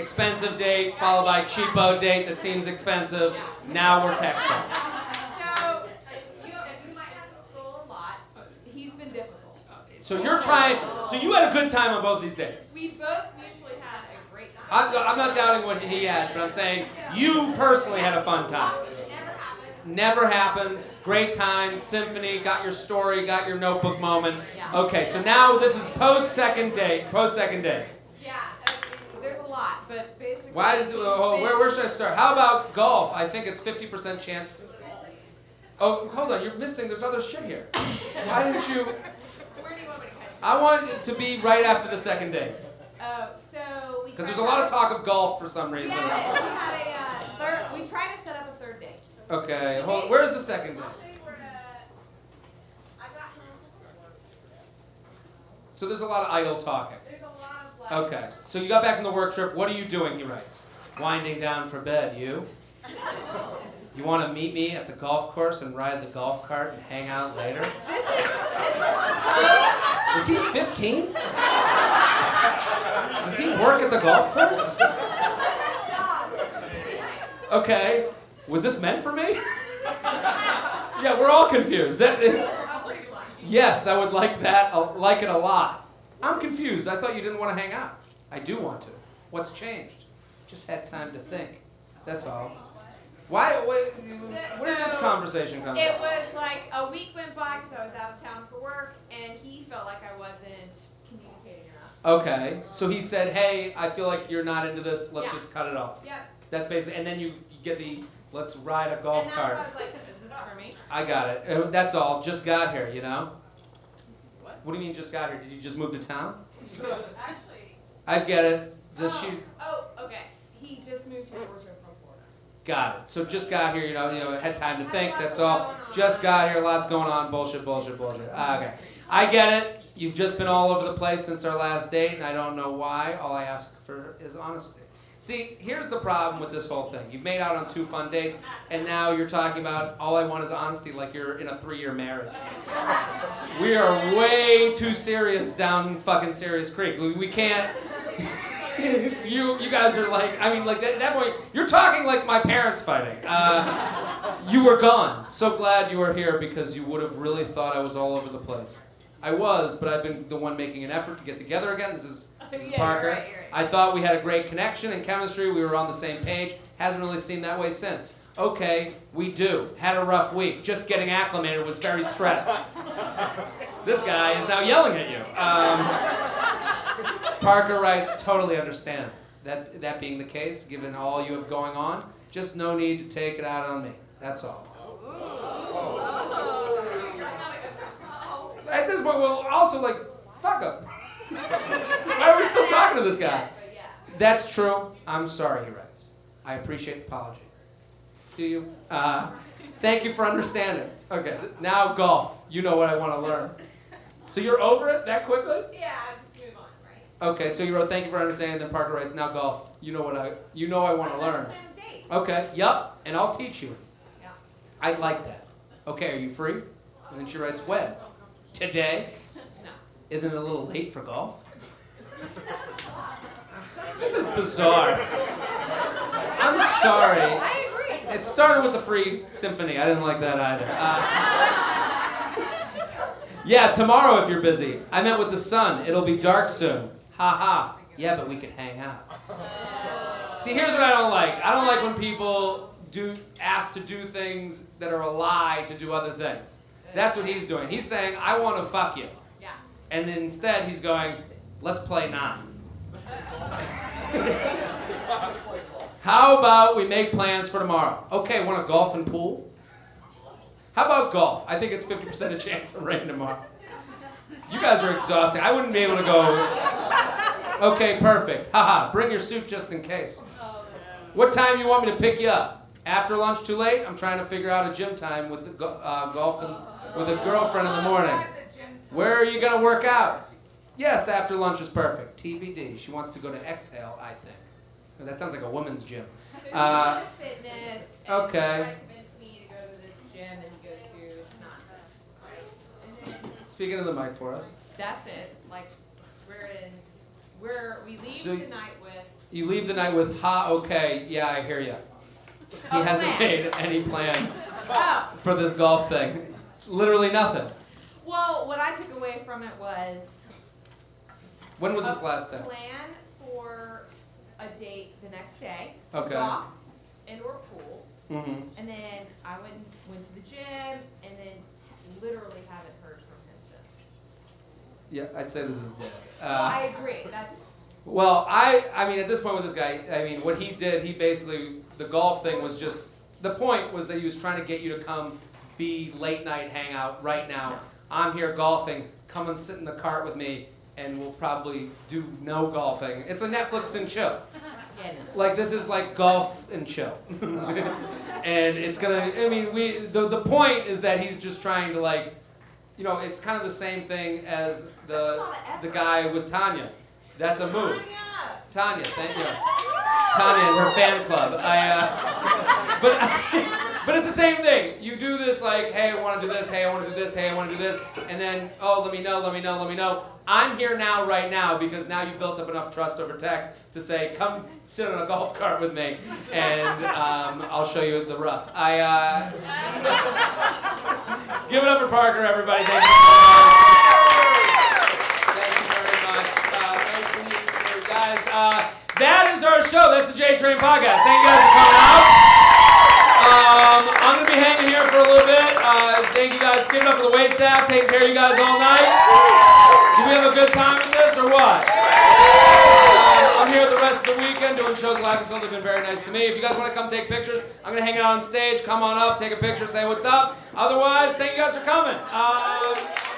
Expensive date followed by cheapo date that seems expensive. Yeah. Now we're texting. So you you might have to scroll a lot. He's been difficult. So you're trying. So you had a good time on both these dates. We both. I'm, I'm not doubting what he had, but I'm saying you personally had a fun time. Never happens. Great time. Symphony. Got your story. Got your Notebook moment. Okay, so now this is post second date. Post second date. Yeah, there's a lot, but basically. Why is oh, where, where should I start? How about golf? I think it's fifty percent chance. Oh, hold on. You're missing. There's other shit here. Why didn't you? Where do you want me to catch you? I want it to be right after the second date. Oh, so we. Because there's a lot of talk of golf for some reason. Yeah, we had a uh, third. We tried to set up a third date. So okay, hold. Well, where's the second date? I'll show you where to. I got home. So there's a lot of idle talking. There's a lot of. Love. Okay, so you got back from the work trip. What are you doing? He writes. winding down for bed. You? You want to meet me at the golf course and ride the golf cart and hang out later? This is, this is... Is he fifteen? Does he work at the golf course? Okay, was this meant for me? Yeah, we're all confused. That, it, yes, I would like that, I'll like it a lot. I'm confused. I thought you didn't want to hang out. I do want to. What's changed? Just had time to think. That's all. Why, what, where did this conversation come from? It was like a week went by because I was out of town for work, and he felt like I wasn't communicating enough. Okay, so he said, hey, I feel like you're not into this, let's yeah. just cut it off. Yep. That's basically, and then you get the, let's ride a golf cart. And that's why I was like, is this for me? I got it, that's all, just got here, you know? What? What do you mean just got here? Did you just move to town? Actually. I get it. Does oh, she? Oh, okay, he just moved to Georgia. Got it. So just got here, you know, you know, had time to think, that's all. Just got here, lots going on, bullshit, bullshit, bullshit. Ah, okay. I get it. You've just been all over the place since our last date, and I don't know why. All I ask for is honesty. See, here's the problem with this whole thing. You've made out on two fun dates, and now you're talking about all I want is honesty like you're in a three-year marriage. We are way too serious down fucking Serious Creek. We, we can't... You you guys are like, I mean, like that, that way, you're talking like my parents fighting. Uh, you were gone. So glad you were here because you would have really thought I was all over the place. I was, but I've been the one making an effort to get together again. This is, this is yeah, Parker. You're right, you're right. I thought we had a great connection and chemistry. We were on the same page. Hasn't really seemed that way since. Okay, we do. Had a rough week. Just getting acclimated was very stressed. This guy is now yelling at you. Um... Parker writes, totally understand. That that being the case, given all you have going on, just no need to take it out on me. That's all. At this point, we'll also like, fuck him. Why are we still talking to this guy? That's true. I'm sorry, he writes. I appreciate the apology. Do you? Uh, thank you for understanding. Okay, now golf. You know what I want to learn. So you're over it that quickly? Yeah. Okay, so you wrote, thank you for understanding, then Parker writes, now golf. You know what I, you know I want to learn. Okay, yep, and I'll teach you. Yeah. I like that. Okay, are you free? And then she writes, when? Today? No. Isn't it a little late for golf? This is bizarre. I'm sorry. I agree. It started with the free symphony. I didn't like that either. Uh, yeah, tomorrow if you're busy. I met with the sun. It'll be dark soon. Ha ha. Yeah, but we could hang out. Uh, See, here's what I don't like. I don't like when people do ask to do things that are a lie to do other things. That's what he's doing. He's saying, I want to fuck you. Yeah. And then instead he's going, let's play nine. How about we make plans for tomorrow? Okay, want to golf and pool? How about golf? I think it's fifty percent a chance of rain tomorrow. You guys are exhausting. I wouldn't be able to go, okay, perfect. Haha, bring your suit just in case. What time do you want me to pick you up? After lunch, too late? I'm trying to figure out a gym time with the, uh, golf and, with a girlfriend in the morning. Where are you going to work out? Yes, after lunch is perfect. T B D. She wants to go to Exhale, I think. Oh, that sounds like a woman's gym. Uh, okay. Speaking of the mic for us. That's it. Like, where it is, where we leave so the night with. You leave the night with, ha, okay, yeah, I hear you. He oh, hasn't man. made any plan oh. for this golf thing. Literally nothing. Well, what I took away from it was. When was this last time? Plan for a date the next day. Okay. Golf, indoor pool. Mm-hmm. And then I went, went to the gym, and then literally haven't heard. Yeah, I'd say this is dick. Uh, well, I agree. That's. Well, I, I mean, at this point with this guy, I mean, what he did, he basically, the golf thing was just, the point was that he was trying to get you to come be late night hangout right now. I'm here golfing. Come and sit in the cart with me, and we'll probably do no golfing. It's a Netflix and chill. Yeah, no. Like, this is like golf and chill. And it's going to, I mean, we the, the point is that he's just trying to, like, you know, it's kind of the same thing as the the guy with Tanya. That's a move. Tanya, Tanya thank you. comment. We're fan club. I, uh, but, I, but it's the same thing. You do this like, hey, I want to do this. Hey, I want to do this. Hey, I want to do this. And then, oh, let me know, let me know, let me know. I'm here now, right now, because now you've built up enough trust over text to say, come sit on a golf cart with me, and um, I'll show you the rough. I, uh... Give it up for Parker, everybody. Thank you so much. Thank you very much. Uh, nice to meet you guys. Uh, that is our show. That's the JTrain Podcast. Thank you guys for coming out. Um, I'm going to be hanging here for a little bit. Uh, thank you guys. Give it up for the wait staff. Taking care of you guys all night. Did we have a good time with this or what? Uh, I'm here the rest of the weekend doing shows live as well. They've been very nice to me. If you guys want to come take pictures, I'm going to hang out on stage. Come on up, take a picture, say what's up. Otherwise, thank you guys for coming. Um,